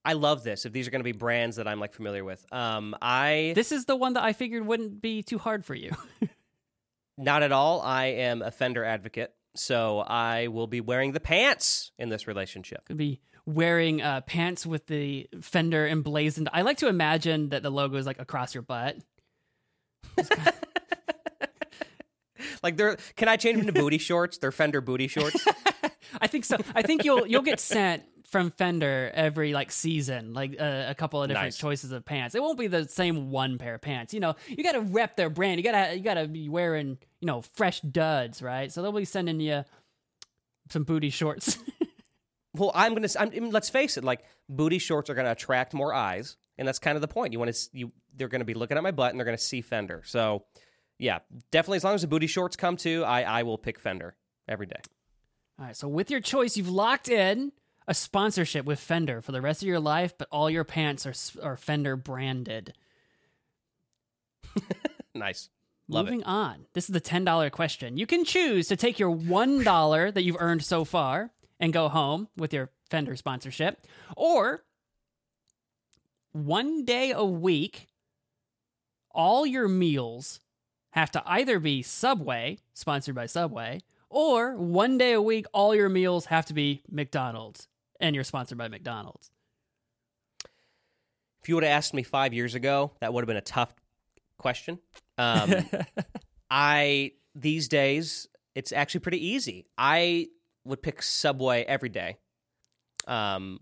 I love this. If these are going to be brands that I'm like familiar with, this is the one that I figured wouldn't be too hard for you. Not at all. I am a Fender advocate, so I will be wearing the pants in this relationship. Could be wearing pants with the Fender emblazoned. I like to imagine that the logo is like across your butt. Like, can I change them to booty shorts? They're Fender booty shorts. I think so. I think you'll get sent from Fender every season, a couple of different choices of pants. It won't be the same one pair of pants. You know, you got to rep their brand. You got to be wearing, fresh duds, right? So they'll be sending you some booty shorts. Well, let's face it, booty shorts are going to attract more eyes, and that's kind of the point. They're going to be looking at my butt and they're going to see Fender. So, yeah, definitely as long as the booty shorts come too, I will pick Fender every day. All right, so with your choice, you've locked in a sponsorship with Fender for the rest of your life, but all your pants are Fender branded. Nice. Love Moving it. On. This is the $10 question. You can choose to take your $1 that you've earned so far and go home with your Fender sponsorship, or one day a week, all your meals have to either be Subway, sponsored by Subway, or one day a week, all your meals have to be McDonald's, and you're sponsored by McDonald's. If you would have asked me 5 years ago, that would have been a tough question. These days, it's actually pretty easy. I would pick Subway every day. Well,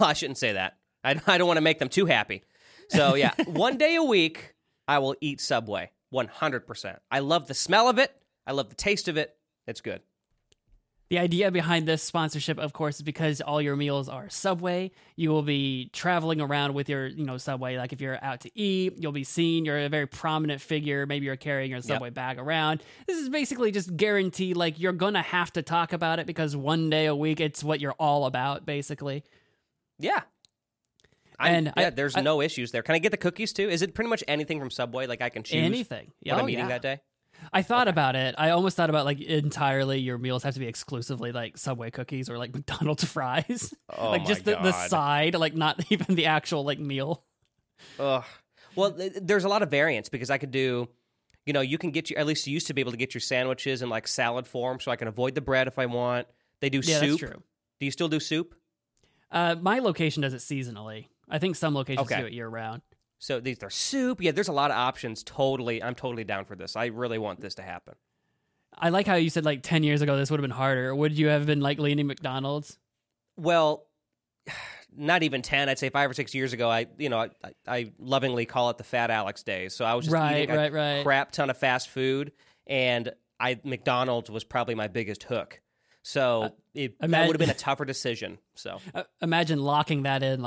I shouldn't say that. I don't want to make them too happy. So yeah, one day a week, I will eat Subway 100%. I love the smell of it. I love the taste of it. It's good. The idea behind this sponsorship, of course, is because all your meals are Subway. You will be traveling around with your, Subway. Like if you're out to eat, you'll be seen. You're a very prominent figure. Maybe you're carrying your Subway bag around. This is basically just guaranteed. You're going to have to talk about it because one day a week, it's what you're all about, basically. Yeah. There's no issues there. Can I get the cookies too? Is it pretty much anything from Subway? I can choose anything. What I'm eating that day? I thought about it. I almost thought about entirely your meals have to be exclusively Subway cookies or McDonald's fries. Oh, just the side, not even the actual meal. Ugh. Well, there's a lot of variance because I could do, you can get at least you used to be able to get your sandwiches in salad form, so I can avoid the bread if I want. They do soup. That's true. Do you still do soup? My location does it seasonally. I think some locations do it year round. So these are soup. Yeah, there's a lot of options. Totally. I'm totally down for this. I really want this to happen. I like how you said 10 years ago this would have been harder. Would you have been leaning McDonald's? Well, not even 10. I'd say 5 or 6 years ago, I lovingly call it the Fat Alex days. So I was just eating a crap ton of fast food, and McDonald's was probably my biggest hook. So that would have been a tougher decision. So imagine locking that in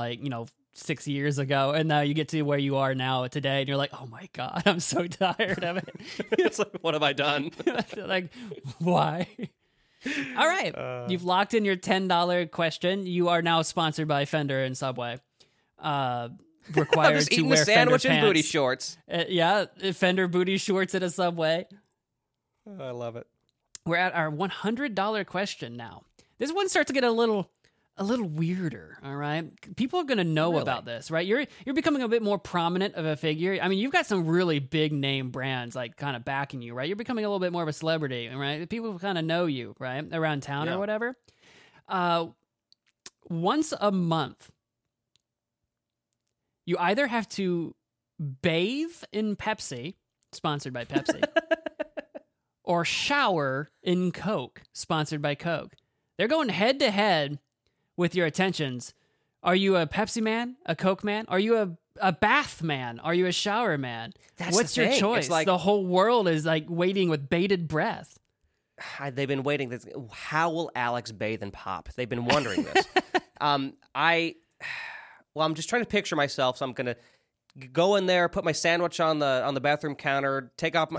6 years ago, and now you get to where you are now today, and you're like, oh my God, I'm so tired of it. It's what have I done? Why? All right. You've locked in your $10 question. You are now sponsored by Fender and Subway. Required I'm just to eating wear a sandwich Fender and pants. Booty shorts. Fender booty shorts at a Subway. Oh, I love it. We're at our $100 question now. This one starts to get a little weirder, all right? People are going to know about this, right? You're becoming a bit more prominent of a figure. I mean, you've got some really big name brands kind of backing you, right? You're becoming a little bit more of a celebrity, right? People kind of know you, right? Around town or whatever. Once a month, you either have to bathe in Pepsi, sponsored by Pepsi, or shower in Coke, sponsored by Coke. They're going head to head with your attentions Are you a Pepsi man? A Coke man? Are you a bath man? Are you a shower man? What's your choice? It's like, the whole world is like waiting with bated breath. They've been waiting. How will Alex bathe and pop? They've been wondering this. I'm just trying to picture myself. So I'm going to go in there, put my sandwich on the bathroom counter, take off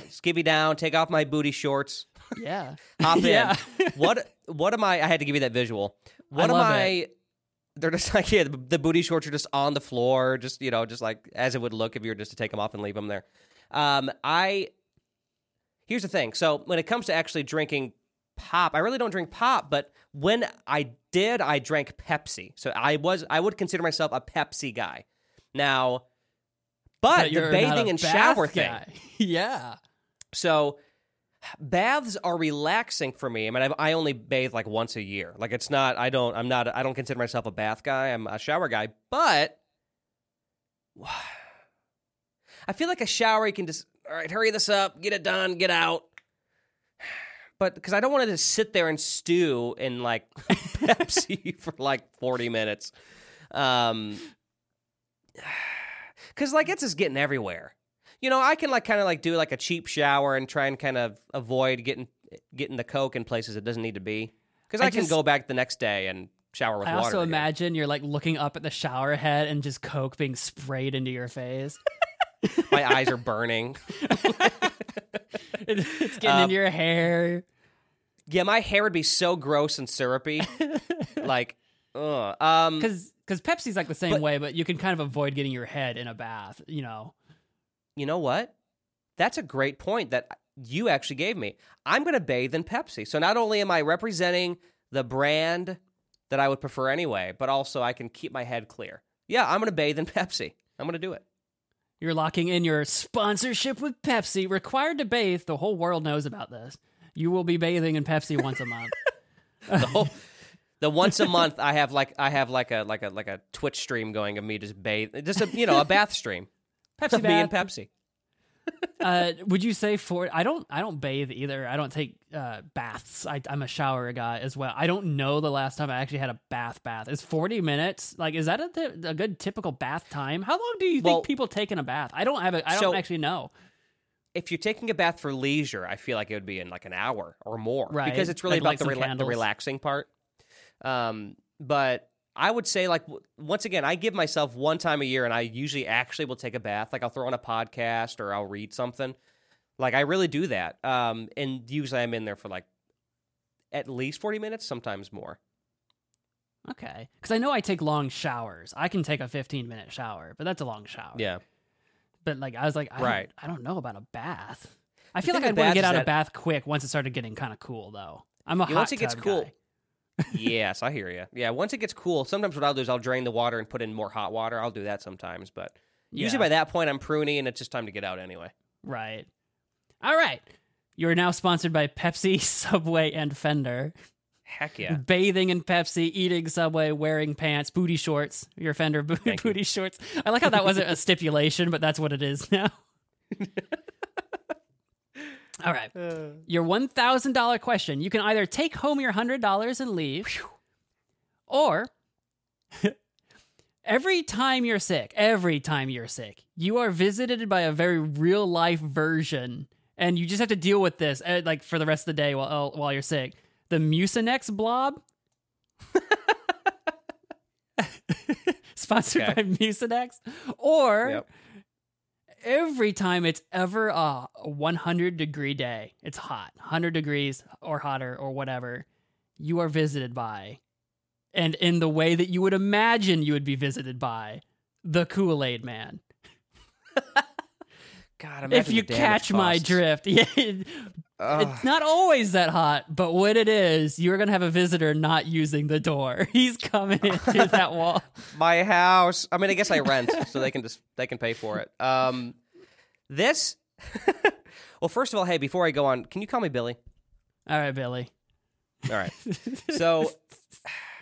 my booty shorts. Yeah. Hop in. Yeah. What am I had to give you that visual. What I am I it. They're just like, yeah, the booty shorts are just on the floor, just, you know, just like as it would look if you were just to take them off and leave them there. Here's the thing. So when it comes to actually drinking pop, I really don't drink pop, but when I did, I drank Pepsi. So I would consider myself a Pepsi guy. Now, but the bathing and shower guy. Thing. Yeah. So baths are relaxing for me. I mean, I only bathe like once a year. Like it's not, I don't consider myself a bath guy. I'm a shower guy, but I feel like a shower, you can just, all right, hurry this up, get it done, get out. But because I don't want to just sit there and stew in like Pepsi for like 40 minutes. Because like it's just getting everywhere. You know, I can like kind of like do like a cheap shower and try and kind of avoid getting the Coke in places it doesn't need to be. Because I can go back the next day and shower with water. I also imagine you're like looking up at the shower head and just Coke being sprayed into your face. My eyes are burning. It's getting in your hair. Yeah, my hair would be so gross and syrupy. Like, ugh. Because Pepsi's like the same way, but you can kind of avoid getting your head in a bath, you know. You know what? That's a great point that you actually gave me. I'm going to bathe in Pepsi. So not only am I representing the brand that I would prefer anyway, but also I can keep my head clear. Yeah, I'm going to bathe in Pepsi. I'm going to do it. You're locking in your sponsorship with Pepsi. Required to bathe. The whole world knows about this. You will be bathing in Pepsi once a month. The once a month I have like a Twitch stream going of me just bathe, just a bath stream. Pepsi me and Pepsi. Would you say I don't bathe either. I don't take baths. I'm a shower guy as well. I don't know the last time I actually had a bath. Is 40 minutes like, is that a good typical bath time? How long do you think people take in a bath? I don't actually know. If you're taking a bath for leisure, I feel like it would be in like an hour or more, right? Because it's really about the relaxing part. But I would say, like, once again, I give myself one time a year, and I usually actually will take a bath. Like, I'll throw on a podcast or I'll read something. Like, I really do that. And usually I'm in there for, like, at least 40 minutes, sometimes more. Okay. Because I know I take long showers. I can take a 15-minute shower, but that's a long shower. Yeah. But, like, I was like, I don't know about a bath. I feel like I'd want to get out of bath quick once it started getting kind of cool, though. I'm a hot tub guy. Once it gets cool. Yes, I hear you. Yeah, once it gets cool, sometimes what I'll do is I'll drain the water and put in more hot water. I'll do that sometimes, but usually by that point I'm pruny and it's just time to get out anyway. Right. All right. You're now sponsored by Pepsi, Subway, and Fender. Heck yeah. Bathing in Pepsi, eating Subway, wearing pants, booty shorts, your Fender booty shorts. I like how that wasn't a stipulation, but that's what it is now. All right, your $1,000 question. You can either take home your $100 and leave, or every time you're sick, you are visited by a very real-life version, and you just have to deal with this like for the rest of the day while you're sick. The Mucinex blob? Sponsored by Mucinex? Or... Yep. Every time it's ever a 100-degree day, it's hot, 100 degrees or hotter or whatever, you are visited by, and in the way that you would imagine you would be visited by, the Kool-Aid Man. God, if you catch my drift, yeah, it's not always that hot, but when it is, you're going to have a visitor not using the door. He's coming in through that wall. My house. I mean, I guess I rent, so they can pay for it. Well, first of all, hey, before I go on, can you call me Billy? All right, Billy. All right. So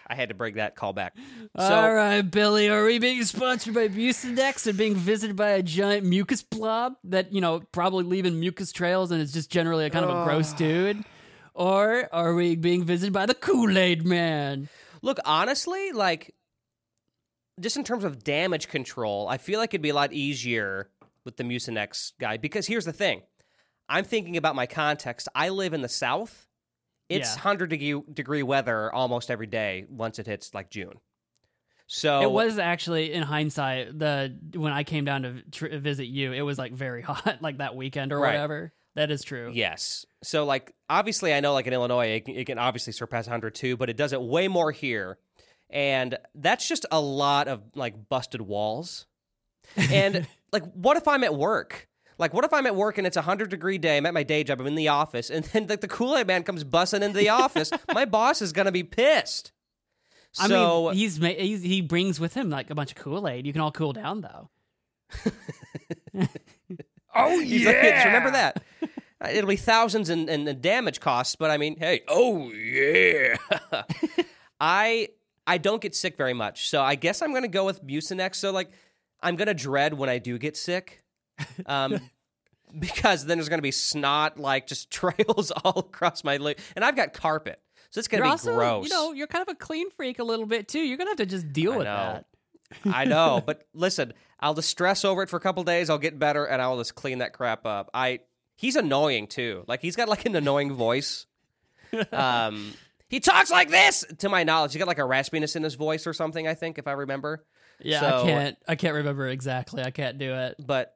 I had to bring that call back. All right, Billy, are we being sponsored by Mucinex and being visited by a giant mucus blob that, probably leaving mucus trails and it's just generally a kind of a gross dude? Or are we being visited by the Kool-Aid Man? Look, honestly, like, just in terms of damage control, I feel like it'd be a lot easier with the Mucinex guy. Because here's the thing. I'm thinking about my context. I live in the South. It's 100-degree weather almost every day once it hits, like, June. So it was actually, in hindsight, when I came down to visit you, it was, like, very hot, like, that weekend or whatever. That is true. Yes. So, like, obviously, I know, like, in Illinois, it can obviously surpass 100 too, but it does it way more here. And that's just a lot of, like, busted walls. And, like, what if I'm at work? Like, what if I'm at work and it's a 100-degree day, I'm at my day job, I'm in the office, and then, like, the Kool-Aid man comes bussing into the office? My boss is going to be pissed. So, I mean, he brings with him, like, a bunch of Kool-Aid. You can all cool down, though. Oh, he's yeah! Like, hey, remember that. It'll be thousands in damage costs, but, I mean, hey, oh, yeah. I don't get sick very much, so I guess I'm going to go with Mucinex. So, like, I'm going to dread when I do get sick. Because then there's going to be snot, like, just trails all across my leg, and I've got carpet, so it's going to be also, gross. You know, you're kind of a clean freak a little bit too. You're going to have to just deal with that. I know, but listen, I'll just stress over it for a couple days. I'll get better, and I'll just clean that crap up. He's annoying too. Like, he's got, like, an annoying voice. He talks like this. To my knowledge, he got, like, a raspiness in his voice or something. I think, if I remember. Yeah, so, I can't remember exactly. I can't do it, but.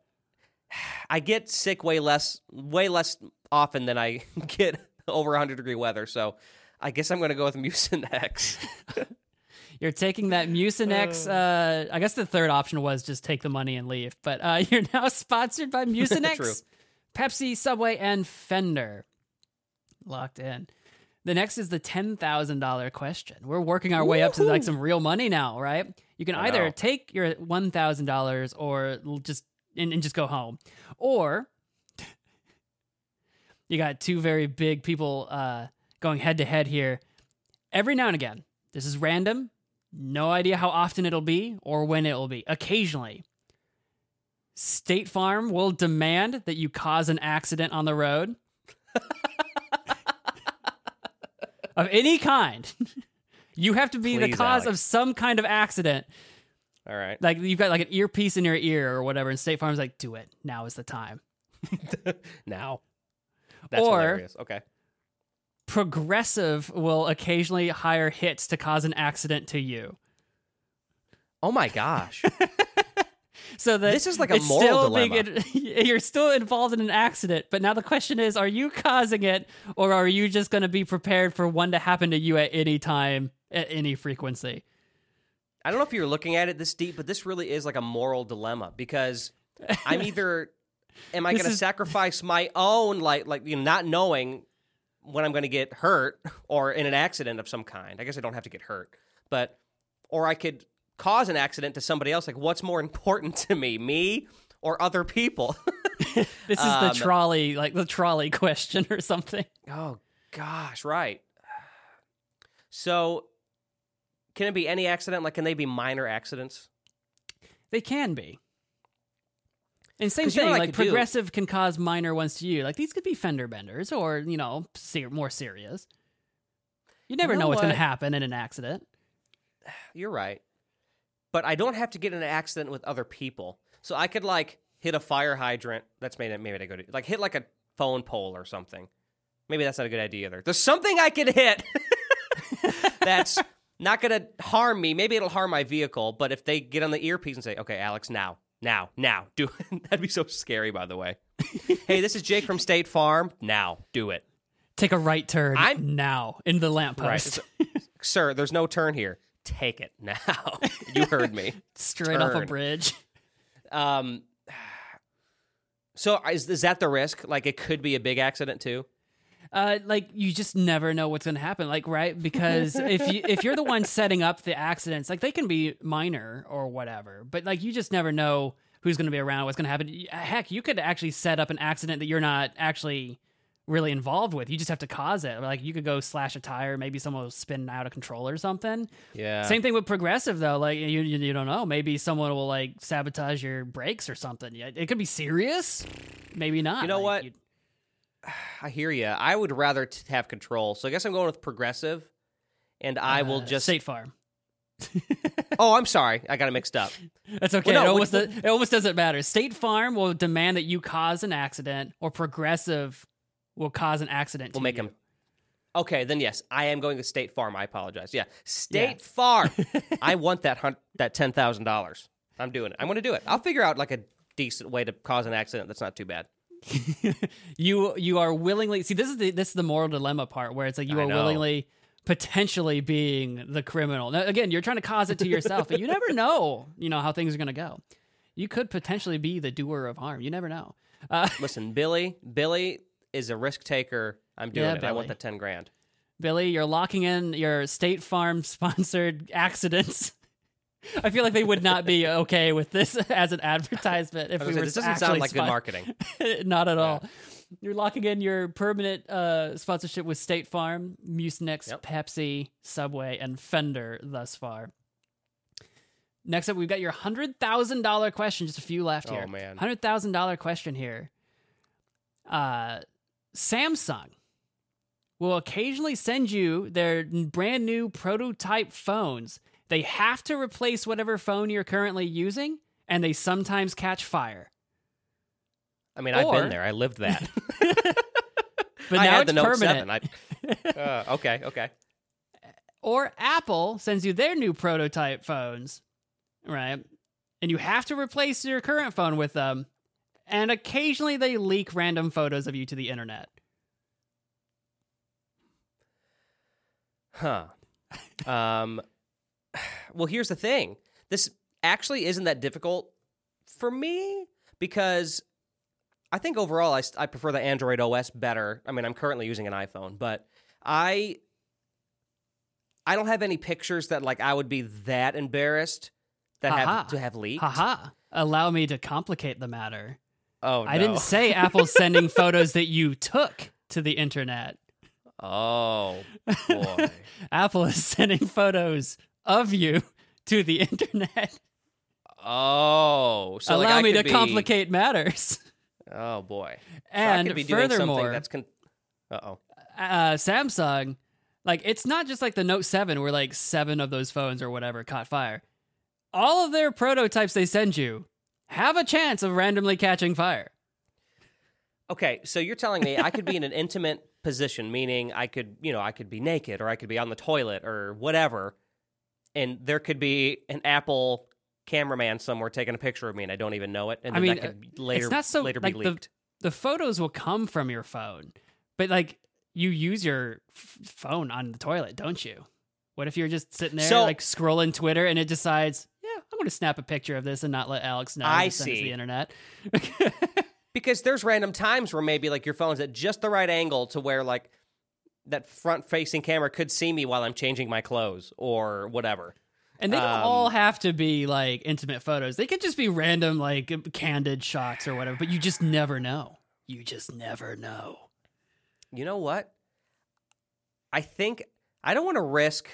I get sick way less often than I get over 100-degree weather, so I guess I'm going to go with Mucinex. You're taking that Mucinex. I guess the third option was just take the money and leave, but you're now sponsored by Mucinex, True. Pepsi, Subway, and Fender. Locked in. The next is the $10,000 question. We're working our way up to, like, some real money now, right? You can either take your $1,000 or just... And just go home. Or you got two very big people going head-to-head here. Every now and again, this is random. No idea how often it'll be or when it'll be. Occasionally, State Farm will demand that you cause an accident on the road of any kind. You have to be the cause, Alex, of some kind of accident. All right. Like, you've got, like, an earpiece in your ear or whatever, and State Farm's like, do it. Now is the time. Now. That's hilarious. Okay. Progressive will occasionally hire hits to cause an accident to you. Oh, my gosh. So this is like a moral dilemma. You're still involved in an accident, but now the question is, are you causing it, or are you just going to be prepared for one to happen to you at any time, at any frequency? I don't know if you're looking at it this deep, but this really is like a moral dilemma, because I'm either, am I going to sacrifice my own, like, you know, not knowing when I'm going to get hurt or in an accident of some kind. I guess I don't have to get hurt, but, or I could cause an accident to somebody else. Like, what's more important to me or other people? This is the trolley question or something. Oh gosh. Right. So, can it be any accident? Like, can they be minor accidents? They can be. And same thing, like Progressive can cause minor ones to you. Like, these could be fender benders or, you know, more serious. You never know what's going to happen in an accident. You're right. But I don't have to get in an accident with other people. So I could, like, hit a fire hydrant. That's maybe I go to, like, hit, like, a phone pole or something. Maybe that's not a good idea either. There's something I could hit that's... not going to harm me. Maybe it'll harm my vehicle, but if they get on the earpiece and say, okay, Alex, now, do it. That'd be so scary, by the way. Hey, this is Jake from State Farm. Now, do it. Take a right turn now in the lamppost. Right. Sir, there's no turn here. Take it now. You heard me. Straight turn. Off a bridge. So is that the risk? Like, it could be a big accident, too? Like, you just never know what's going to happen, like, right? Because if you're the one setting up the accidents, like, they can be minor or whatever, but, like, you just never know who's going to be around, what's going to happen. Heck, you could actually set up an accident that you're not actually really involved with. You just have to cause it. Like, you could go slash a tire, maybe someone will spin out of control or something. Yeah. Same thing with Progressive, though. Like, you don't know. Maybe someone will, like, sabotage your brakes or something. It could be serious. Maybe not. You know, like, what? I hear you. I would rather have control. So I guess I'm going with Progressive, and I will just... State Farm. Oh, I'm sorry. I got it mixed up. That's okay. Well, no, it almost doesn't matter. State Farm will demand that you cause an accident, or Progressive will cause an accident. We'll make them. Okay, then yes, I am going to State Farm. I apologize. Yeah, State Farm. I want that $10,000. I'm doing it. I'm going to do it. I'll figure out like a decent way to cause an accident that's not too bad. You are willingly see. This is the moral dilemma part where it's like you are willingly potentially being the criminal. Now, again, you're trying to cause it to yourself, but you never know. You know how things are going to go. You could potentially be the doer of harm. You never know. Listen, Billy is a risk taker. I'm doing it. Billy. I want the $10,000. Billy, you're locking in your State Farm sponsored accidents. I feel like they would not be okay with this as an advertisement. If we were, this doesn't sound like good marketing. Not at all. Yeah. You're locking in your permanent sponsorship with State Farm, Mucinex, Pepsi, Subway, and Fender thus far. Next up, we've got your $100,000 question. Just a few left here. Oh, man. $100,000 question here. Samsung will occasionally send you their brand new prototype phones. They have to replace whatever phone you're currently using, and they sometimes catch fire. I mean, I've been there. I lived that. But now I had it's the Note permanent. 7. Okay. Or Apple sends you their new prototype phones, right? And you have to replace your current phone with them, and occasionally they leak random photos of you to the internet. Huh. Well, here's the thing. This actually isn't that difficult for me because I think overall I prefer the Android OS better. I mean, I'm currently using an iPhone, but I don't have any pictures that like I would be that embarrassed that have leaked. Allow me to complicate the matter. Oh, no. I didn't say Apple's sending photos that you took to the internet. Oh, boy. Apple is sending photos of you to the internet. Oh, so allow me to complicate matters. Oh boy! And so I could be furthermore, doing that's Samsung, like it's not just like the Note 7, where like 7 of those phones or whatever caught fire. All of their prototypes they send you have a chance of randomly catching fire. Okay, so you're telling me I could be in an intimate position, meaning I could be naked or I could be on the toilet or whatever. And there could be an Apple cameraman somewhere taking a picture of me, and I don't even know it. And then that could later like be leaked. The photos will come from your phone, but like you use your phone on the toilet, don't you? What if you're just sitting there like scrolling Twitter, and it decides, yeah, I'm going to snap a picture of this and not let Alex know. I see. Send it to the internet. Because there's random times where maybe like your phone's at just the right angle to where like that front-facing camera could see me while I'm changing my clothes or whatever. And they don't all have to be, like, intimate photos. They could just be random, like, candid shots or whatever, but you just never know. You know what? I think I don't want to risk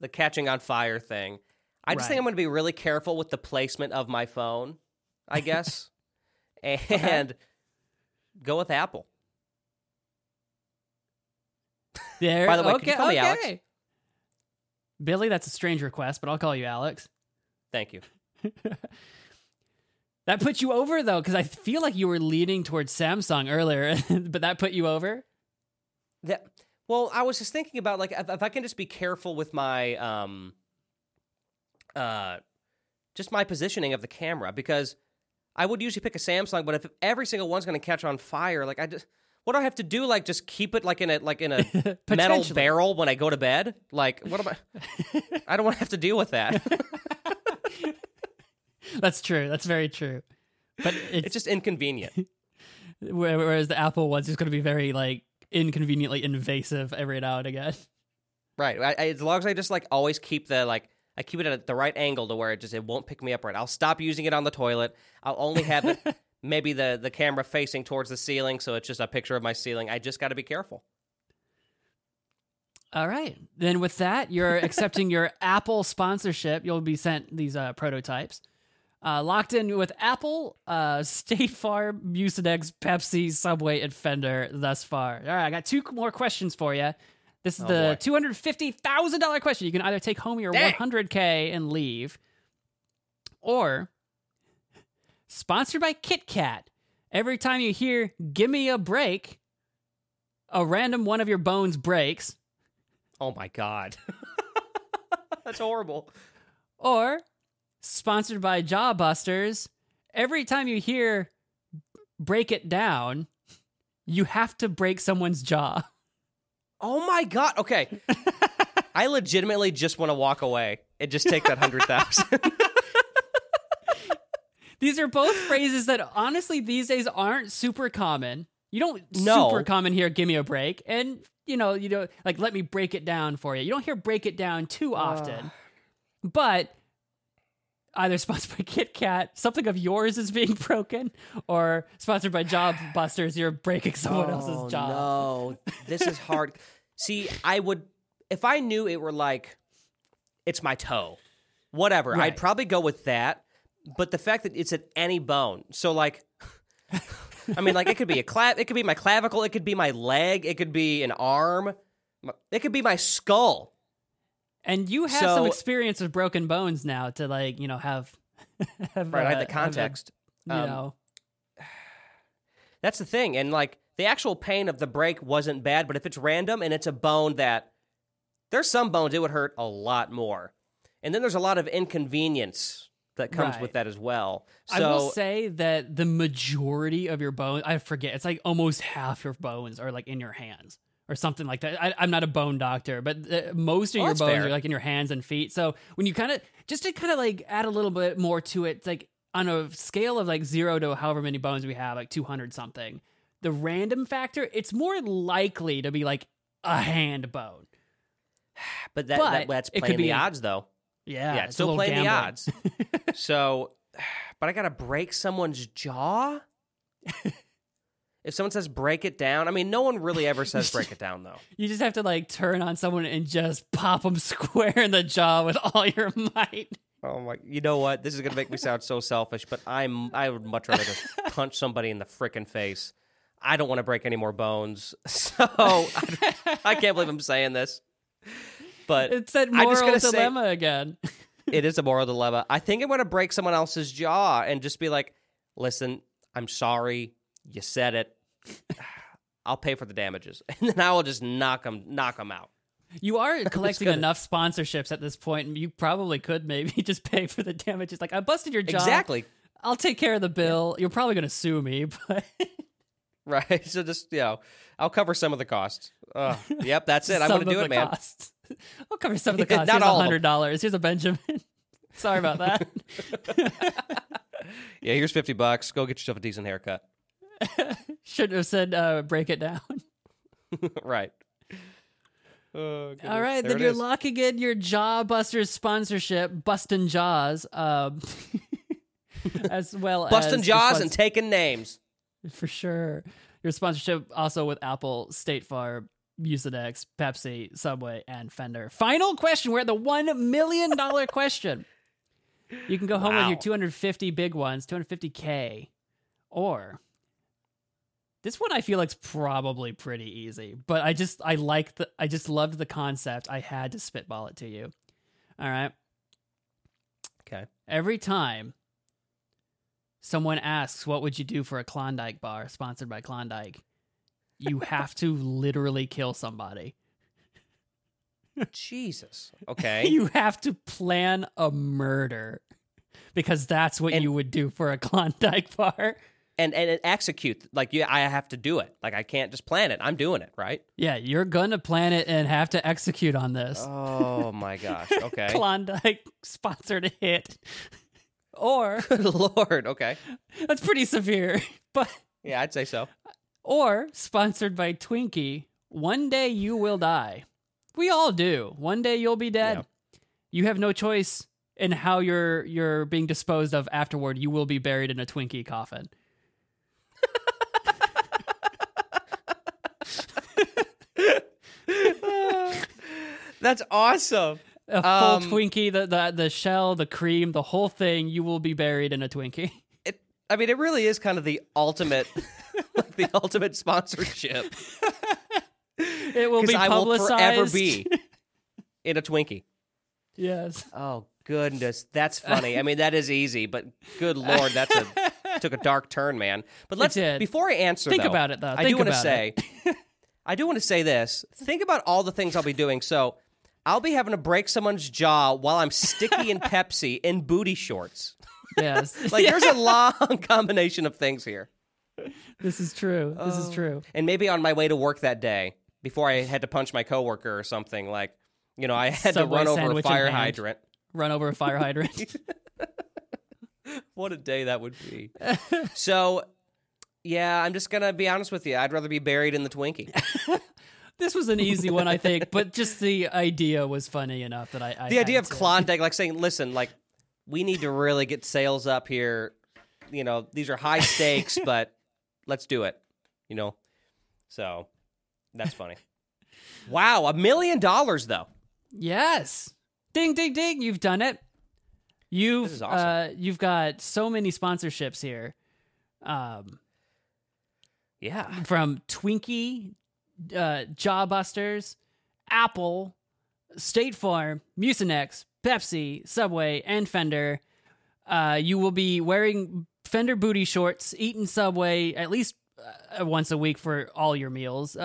the catching on fire thing. I just think I'm going to be really careful with the placement of my phone, I guess, and go with Apple. There, by the way, can you call me Alex? Billy, that's a strange request, but I'll call you Alex. Thank you. That puts you over, though, because I feel like you were leaning towards Samsung earlier, but that put you over? Well, I was just thinking about, like, if I can just be careful with my, just my positioning of the camera, because I would usually pick a Samsung, but if every single one's going to catch on fire, like, I just... What do I have to do? Like, just keep it like in a metal barrel when I go to bed. Like, what am I? I don't want to have to deal with that. That's true. That's very true. But it's just inconvenient. Whereas the Apple one's just going to be very like inconveniently invasive every now and again. Right. As long as I just like always keep the like. I keep it at the right angle to where it won't pick me up right. I'll stop using it on the toilet. I'll only have it maybe the camera facing towards the ceiling, so it's just a picture of my ceiling. I just got to be careful. All right. Then with that, you're accepting your Apple sponsorship. You'll be sent these prototypes. Locked in with Apple, State Farm, Mucinex, Pepsi, Subway, and Fender thus far. All right, I got two more questions for you. This is the $250,000 question. You can either take home your $100K and leave, or sponsored by KitKat. Every time you hear, "Give me a break," a random one of your bones breaks. Oh my God. That's horrible. Or sponsored by Jawbusters. Every time you hear, "Break it down," you have to break someone's jaw. Oh my God. Okay. I legitimately just want to walk away and just take that 100,000. These are both phrases that honestly these days aren't super common. You don't super common hear "give me a break," and you know, like "let me break it down for you." You don't hear "break it down" too often. But either sponsored by KitKat, something of yours is being broken, or sponsored by Jawbusters, you're breaking someone else's jaw. Oh, no. This is hard. See, I would, if I knew it were like, it's my toe, whatever, right, I'd probably go with that. But the fact that it's at any bone, so like, I mean, like, it could be a it could be my clavicle, it could be my leg, it could be an arm, it could be my skull. And you have some experience with broken bones now to, like, you know, have right, I have the context. You know. That's the thing. And, like, the actual pain of the break wasn't bad, but if it's random and it's a bone that, there's some bones it would hurt a lot more. And then there's a lot of inconvenience that comes with that as well. So, I will say that the majority of your bones, I forget, it's like almost half your bones are, like, in your hands. Or something like that. I'm not a bone doctor, but most of your bones are like in your hands and feet. So when you kind of, just to kind of like add a little bit more to it, like on a scale of like 0 to however many bones we have, like 200 something, the random factor, it's more likely to be like a hand bone. But that's playing the odds though. Yeah, it's still playing the odds. So, but I got to break someone's jaw? If someone says "break it down," I mean, no one really ever says "break it down," though. You just have to, like, turn on someone and just pop them square in the jaw with all your might. Oh, my. You know what? This is going to make me sound so selfish, but I would much rather just punch somebody in the frickin' face. I don't want to break any more bones, so I can't believe I'm saying this. But it's that moral dilemma again. It is a moral dilemma. I think I'm going to break someone else's jaw and just be like, "Listen, I'm sorry. You said it. I'll pay for the damages." And then I will just knock them out. You are collecting enough sponsorships at this point, and you probably could maybe just pay for the damages. Like, "I busted your jaw. Exactly. I'll take care of the bill." You're probably going to sue me, but... Right. So just, I'll cover some of the costs. Yep, that's it. I'm going to do it, man. I'll cover some of the costs. Not Here's all $100. Here's a Benjamin. Sorry about that. Yeah, here's $50. Go get yourself a decent haircut. Shouldn't have said "break it down." Right. All right, there then you're locking in your Jawbusters sponsorship, busting jaws, as well busting jaws and taking names for sure. Your sponsorship also with Apple, State Farm, Mucinex, Pepsi, Subway, and Fender. Final question. We're at the $1 million question. You can go home with your 250 big ones, 250K, or. This one I feel like's probably pretty easy, but I just loved the concept. I had to spitball it to you. All right. Okay. Every time someone asks, "What would you do for a Klondike bar?" sponsored by Klondike, you have to literally kill somebody. Jesus. Okay. You have to plan a murder because that's what you would do for a Klondike bar. And execute, like, I have to do it. Like, I can't just plan it. I'm doing it, right? Yeah, you're gonna plan it and have to execute on this. Oh my gosh! Okay, Klondike sponsored a hit, or good Lord, okay, that's pretty severe. But yeah, I'd say so. Or sponsored by Twinkie. One day you will die. We all do. One day you'll be dead. Yeah. You have no choice in how you're being disposed of afterward. You will be buried in a Twinkie coffin. That's awesome. A full Twinkie, the shell, the cream, the whole thing. You will be buried in a Twinkie. It really is kind of the ultimate, like the ultimate sponsorship. It will be publicized. I will forever be in a Twinkie. Yes. Oh, goodness. That's funny. I mean, that is easy, but good Lord, that's took a dark turn, man. But before I answer, Think about it, though. I do want to say this. Think about all the things I'll be doing. So I'll be having to break someone's jaw while I'm sticky in Pepsi in booty shorts. Yes. There's a long combination of things here. This is true. This is true. And maybe on my way to work that day, before I had to punch my coworker or something, I had Subway to run over a fire hydrant. What a day that would be. So, yeah, I'm just going to be honest with you. I'd rather be buried in the Twinkie. This was an easy one, I think, but just the idea was funny enough that I the idea of Klondike, saying, listen, we need to really get sales up here. These are high stakes, but let's do it, So that's funny. Wow, $1 million, though. Yes. Ding, ding, ding. You've done it. This is awesome. You've got so many sponsorships here. Yeah. From Twinkie, Jawbusters, Apple, State Farm, Mucinex, Pepsi, Subway, and Fender. You will be wearing Fender booty shorts, eating Subway at least once a week for all your meals.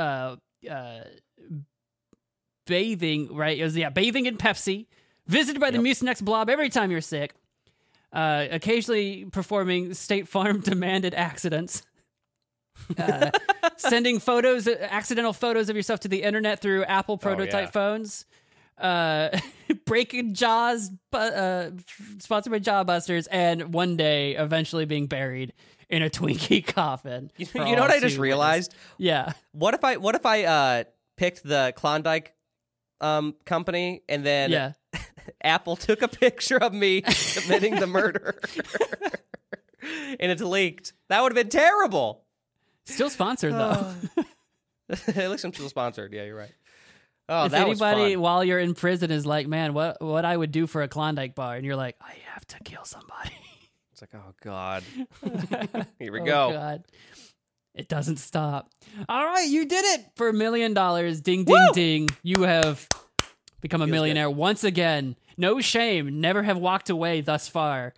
Bathing, right? Bathing in Pepsi. Visited by the Mucinex blob every time you're sick. Occasionally performing State Farm demanded accidents. Sending photos, accidental photos of yourself to the internet through Apple prototype phones. Breaking jaws, sponsored by Jawbusters, and one day eventually being buried in a Twinkie coffin. You know what I just realized? Yeah. What if I picked the Klondike company and then Apple took a picture of me committing the murder and it's leaked? That would have been terrible. Still sponsored though. At least I'm still sponsored. Yeah, you're right. Oh, if anybody while you're in prison is like, man, what I would do for a Klondike bar, and you're like, I have to kill somebody. It's like, oh God, here we go. God. It doesn't stop. All right, you did it for $1 million. Ding, ding, woo! Ding. You have become a millionaire once again. No shame. Never have walked away thus far.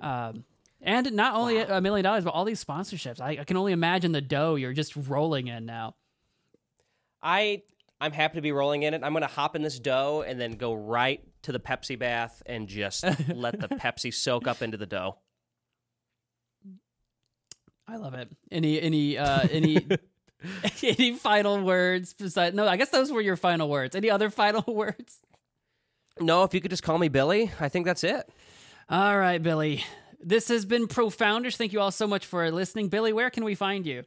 And not only $1 million, but all these sponsorships. I can only imagine the dough you're just rolling in now. I'm happy to be rolling in it. I'm going to hop in this dough and then go right to the Pepsi bath and just let the Pepsi soak up into the dough. I love it. Any final words? Besides, no, I guess those were your final words. Any other final words? No, if you could just call me Billy, I think that's it. All right, Billy. This has been Profoundish. Thank you all so much for listening. Billy, where can we find you?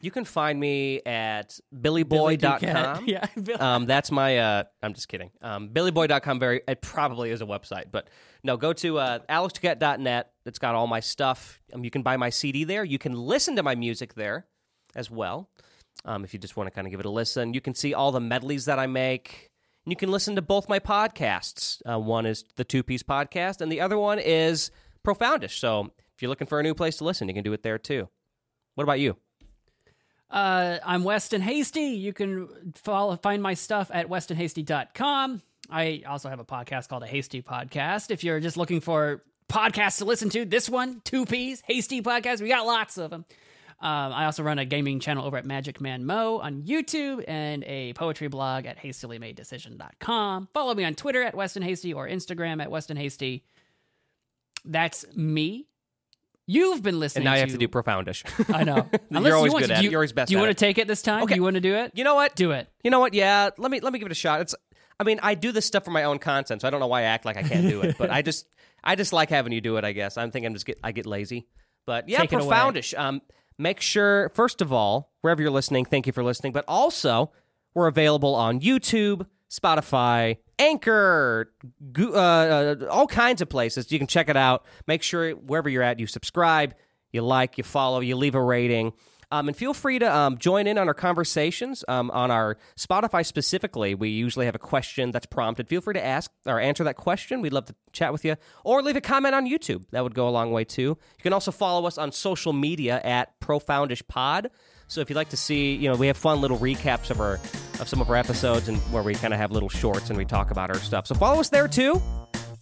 You can find me at billyboy.com. Yeah, that's my, I'm just kidding. Billyboy.com, it probably is a website, but no, go to alexduquette.net. It's got all my stuff. You can buy my CD there. You can listen to my music there as well, if you just want to kind of give it a listen. You can see all the medleys that I make. And you can listen to both my podcasts. One is the Two Piece Podcast, and the other one is Profoundish. So if you're looking for a new place to listen, you can do it there too. What about you? I'm Weston Hasty. You can find my stuff at westonhasty.com. I also have a podcast called A Hasty Podcast. If you're just looking for podcasts to listen to, this one, Two Ps, Hasty Podcast. We got lots of them. I also run a gaming channel over at Magic Man Mo on YouTube and a poetry blog at hastilymadedecision.com. Follow me on Twitter at Weston Hasty or Instagram at Weston Hasty. That's me. You've been listening to... And now you have to do Profoundish. I know. You're always good at it. You're always best at it. Do you want to take it this time? Okay. Do you want to do it? You know what? Do it. You know what? Yeah. Let me give it a shot. I do this stuff for my own content, so I don't know why I act like I can't do it. But I just like having you do it, I guess. I'm thinking I get lazy. But yeah, Profoundish. Make sure, first of all, wherever you're listening, thank you for listening. But also, we're available on YouTube, Spotify, Anchor, all kinds of places. You can check it out. Make sure wherever you're at, you subscribe, you like, you follow, you leave a rating. And feel free to join in on our conversations. On our Spotify specifically, we usually have a question that's prompted. Feel free to ask or answer that question. We'd love to chat with you. Or leave a comment on YouTube. That would go a long way, too. You can also follow us on social media at ProfoundishPod. So if you'd like to see, you know, we have fun little recaps of our of some of our episodes, and where we kind of have little shorts and we talk about our stuff. So follow us there too.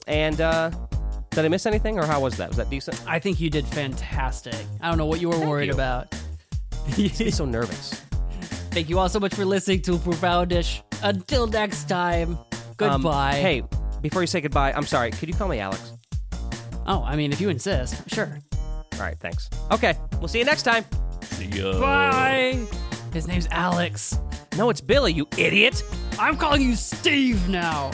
And did I miss anything, or how was that? Was that decent? I think you did fantastic. I don't know what you were worried about. He's so nervous. Thank you all so much for listening to Profoundish. Until next time, goodbye. Hey, before you say goodbye, I'm sorry. Could you call me Alex? Oh, I mean, if you insist, sure. All right, thanks. Okay, we'll see you next time. See ya. Bye. His name's Alex. No, it's Billy, you idiot. I'm calling you Steve now.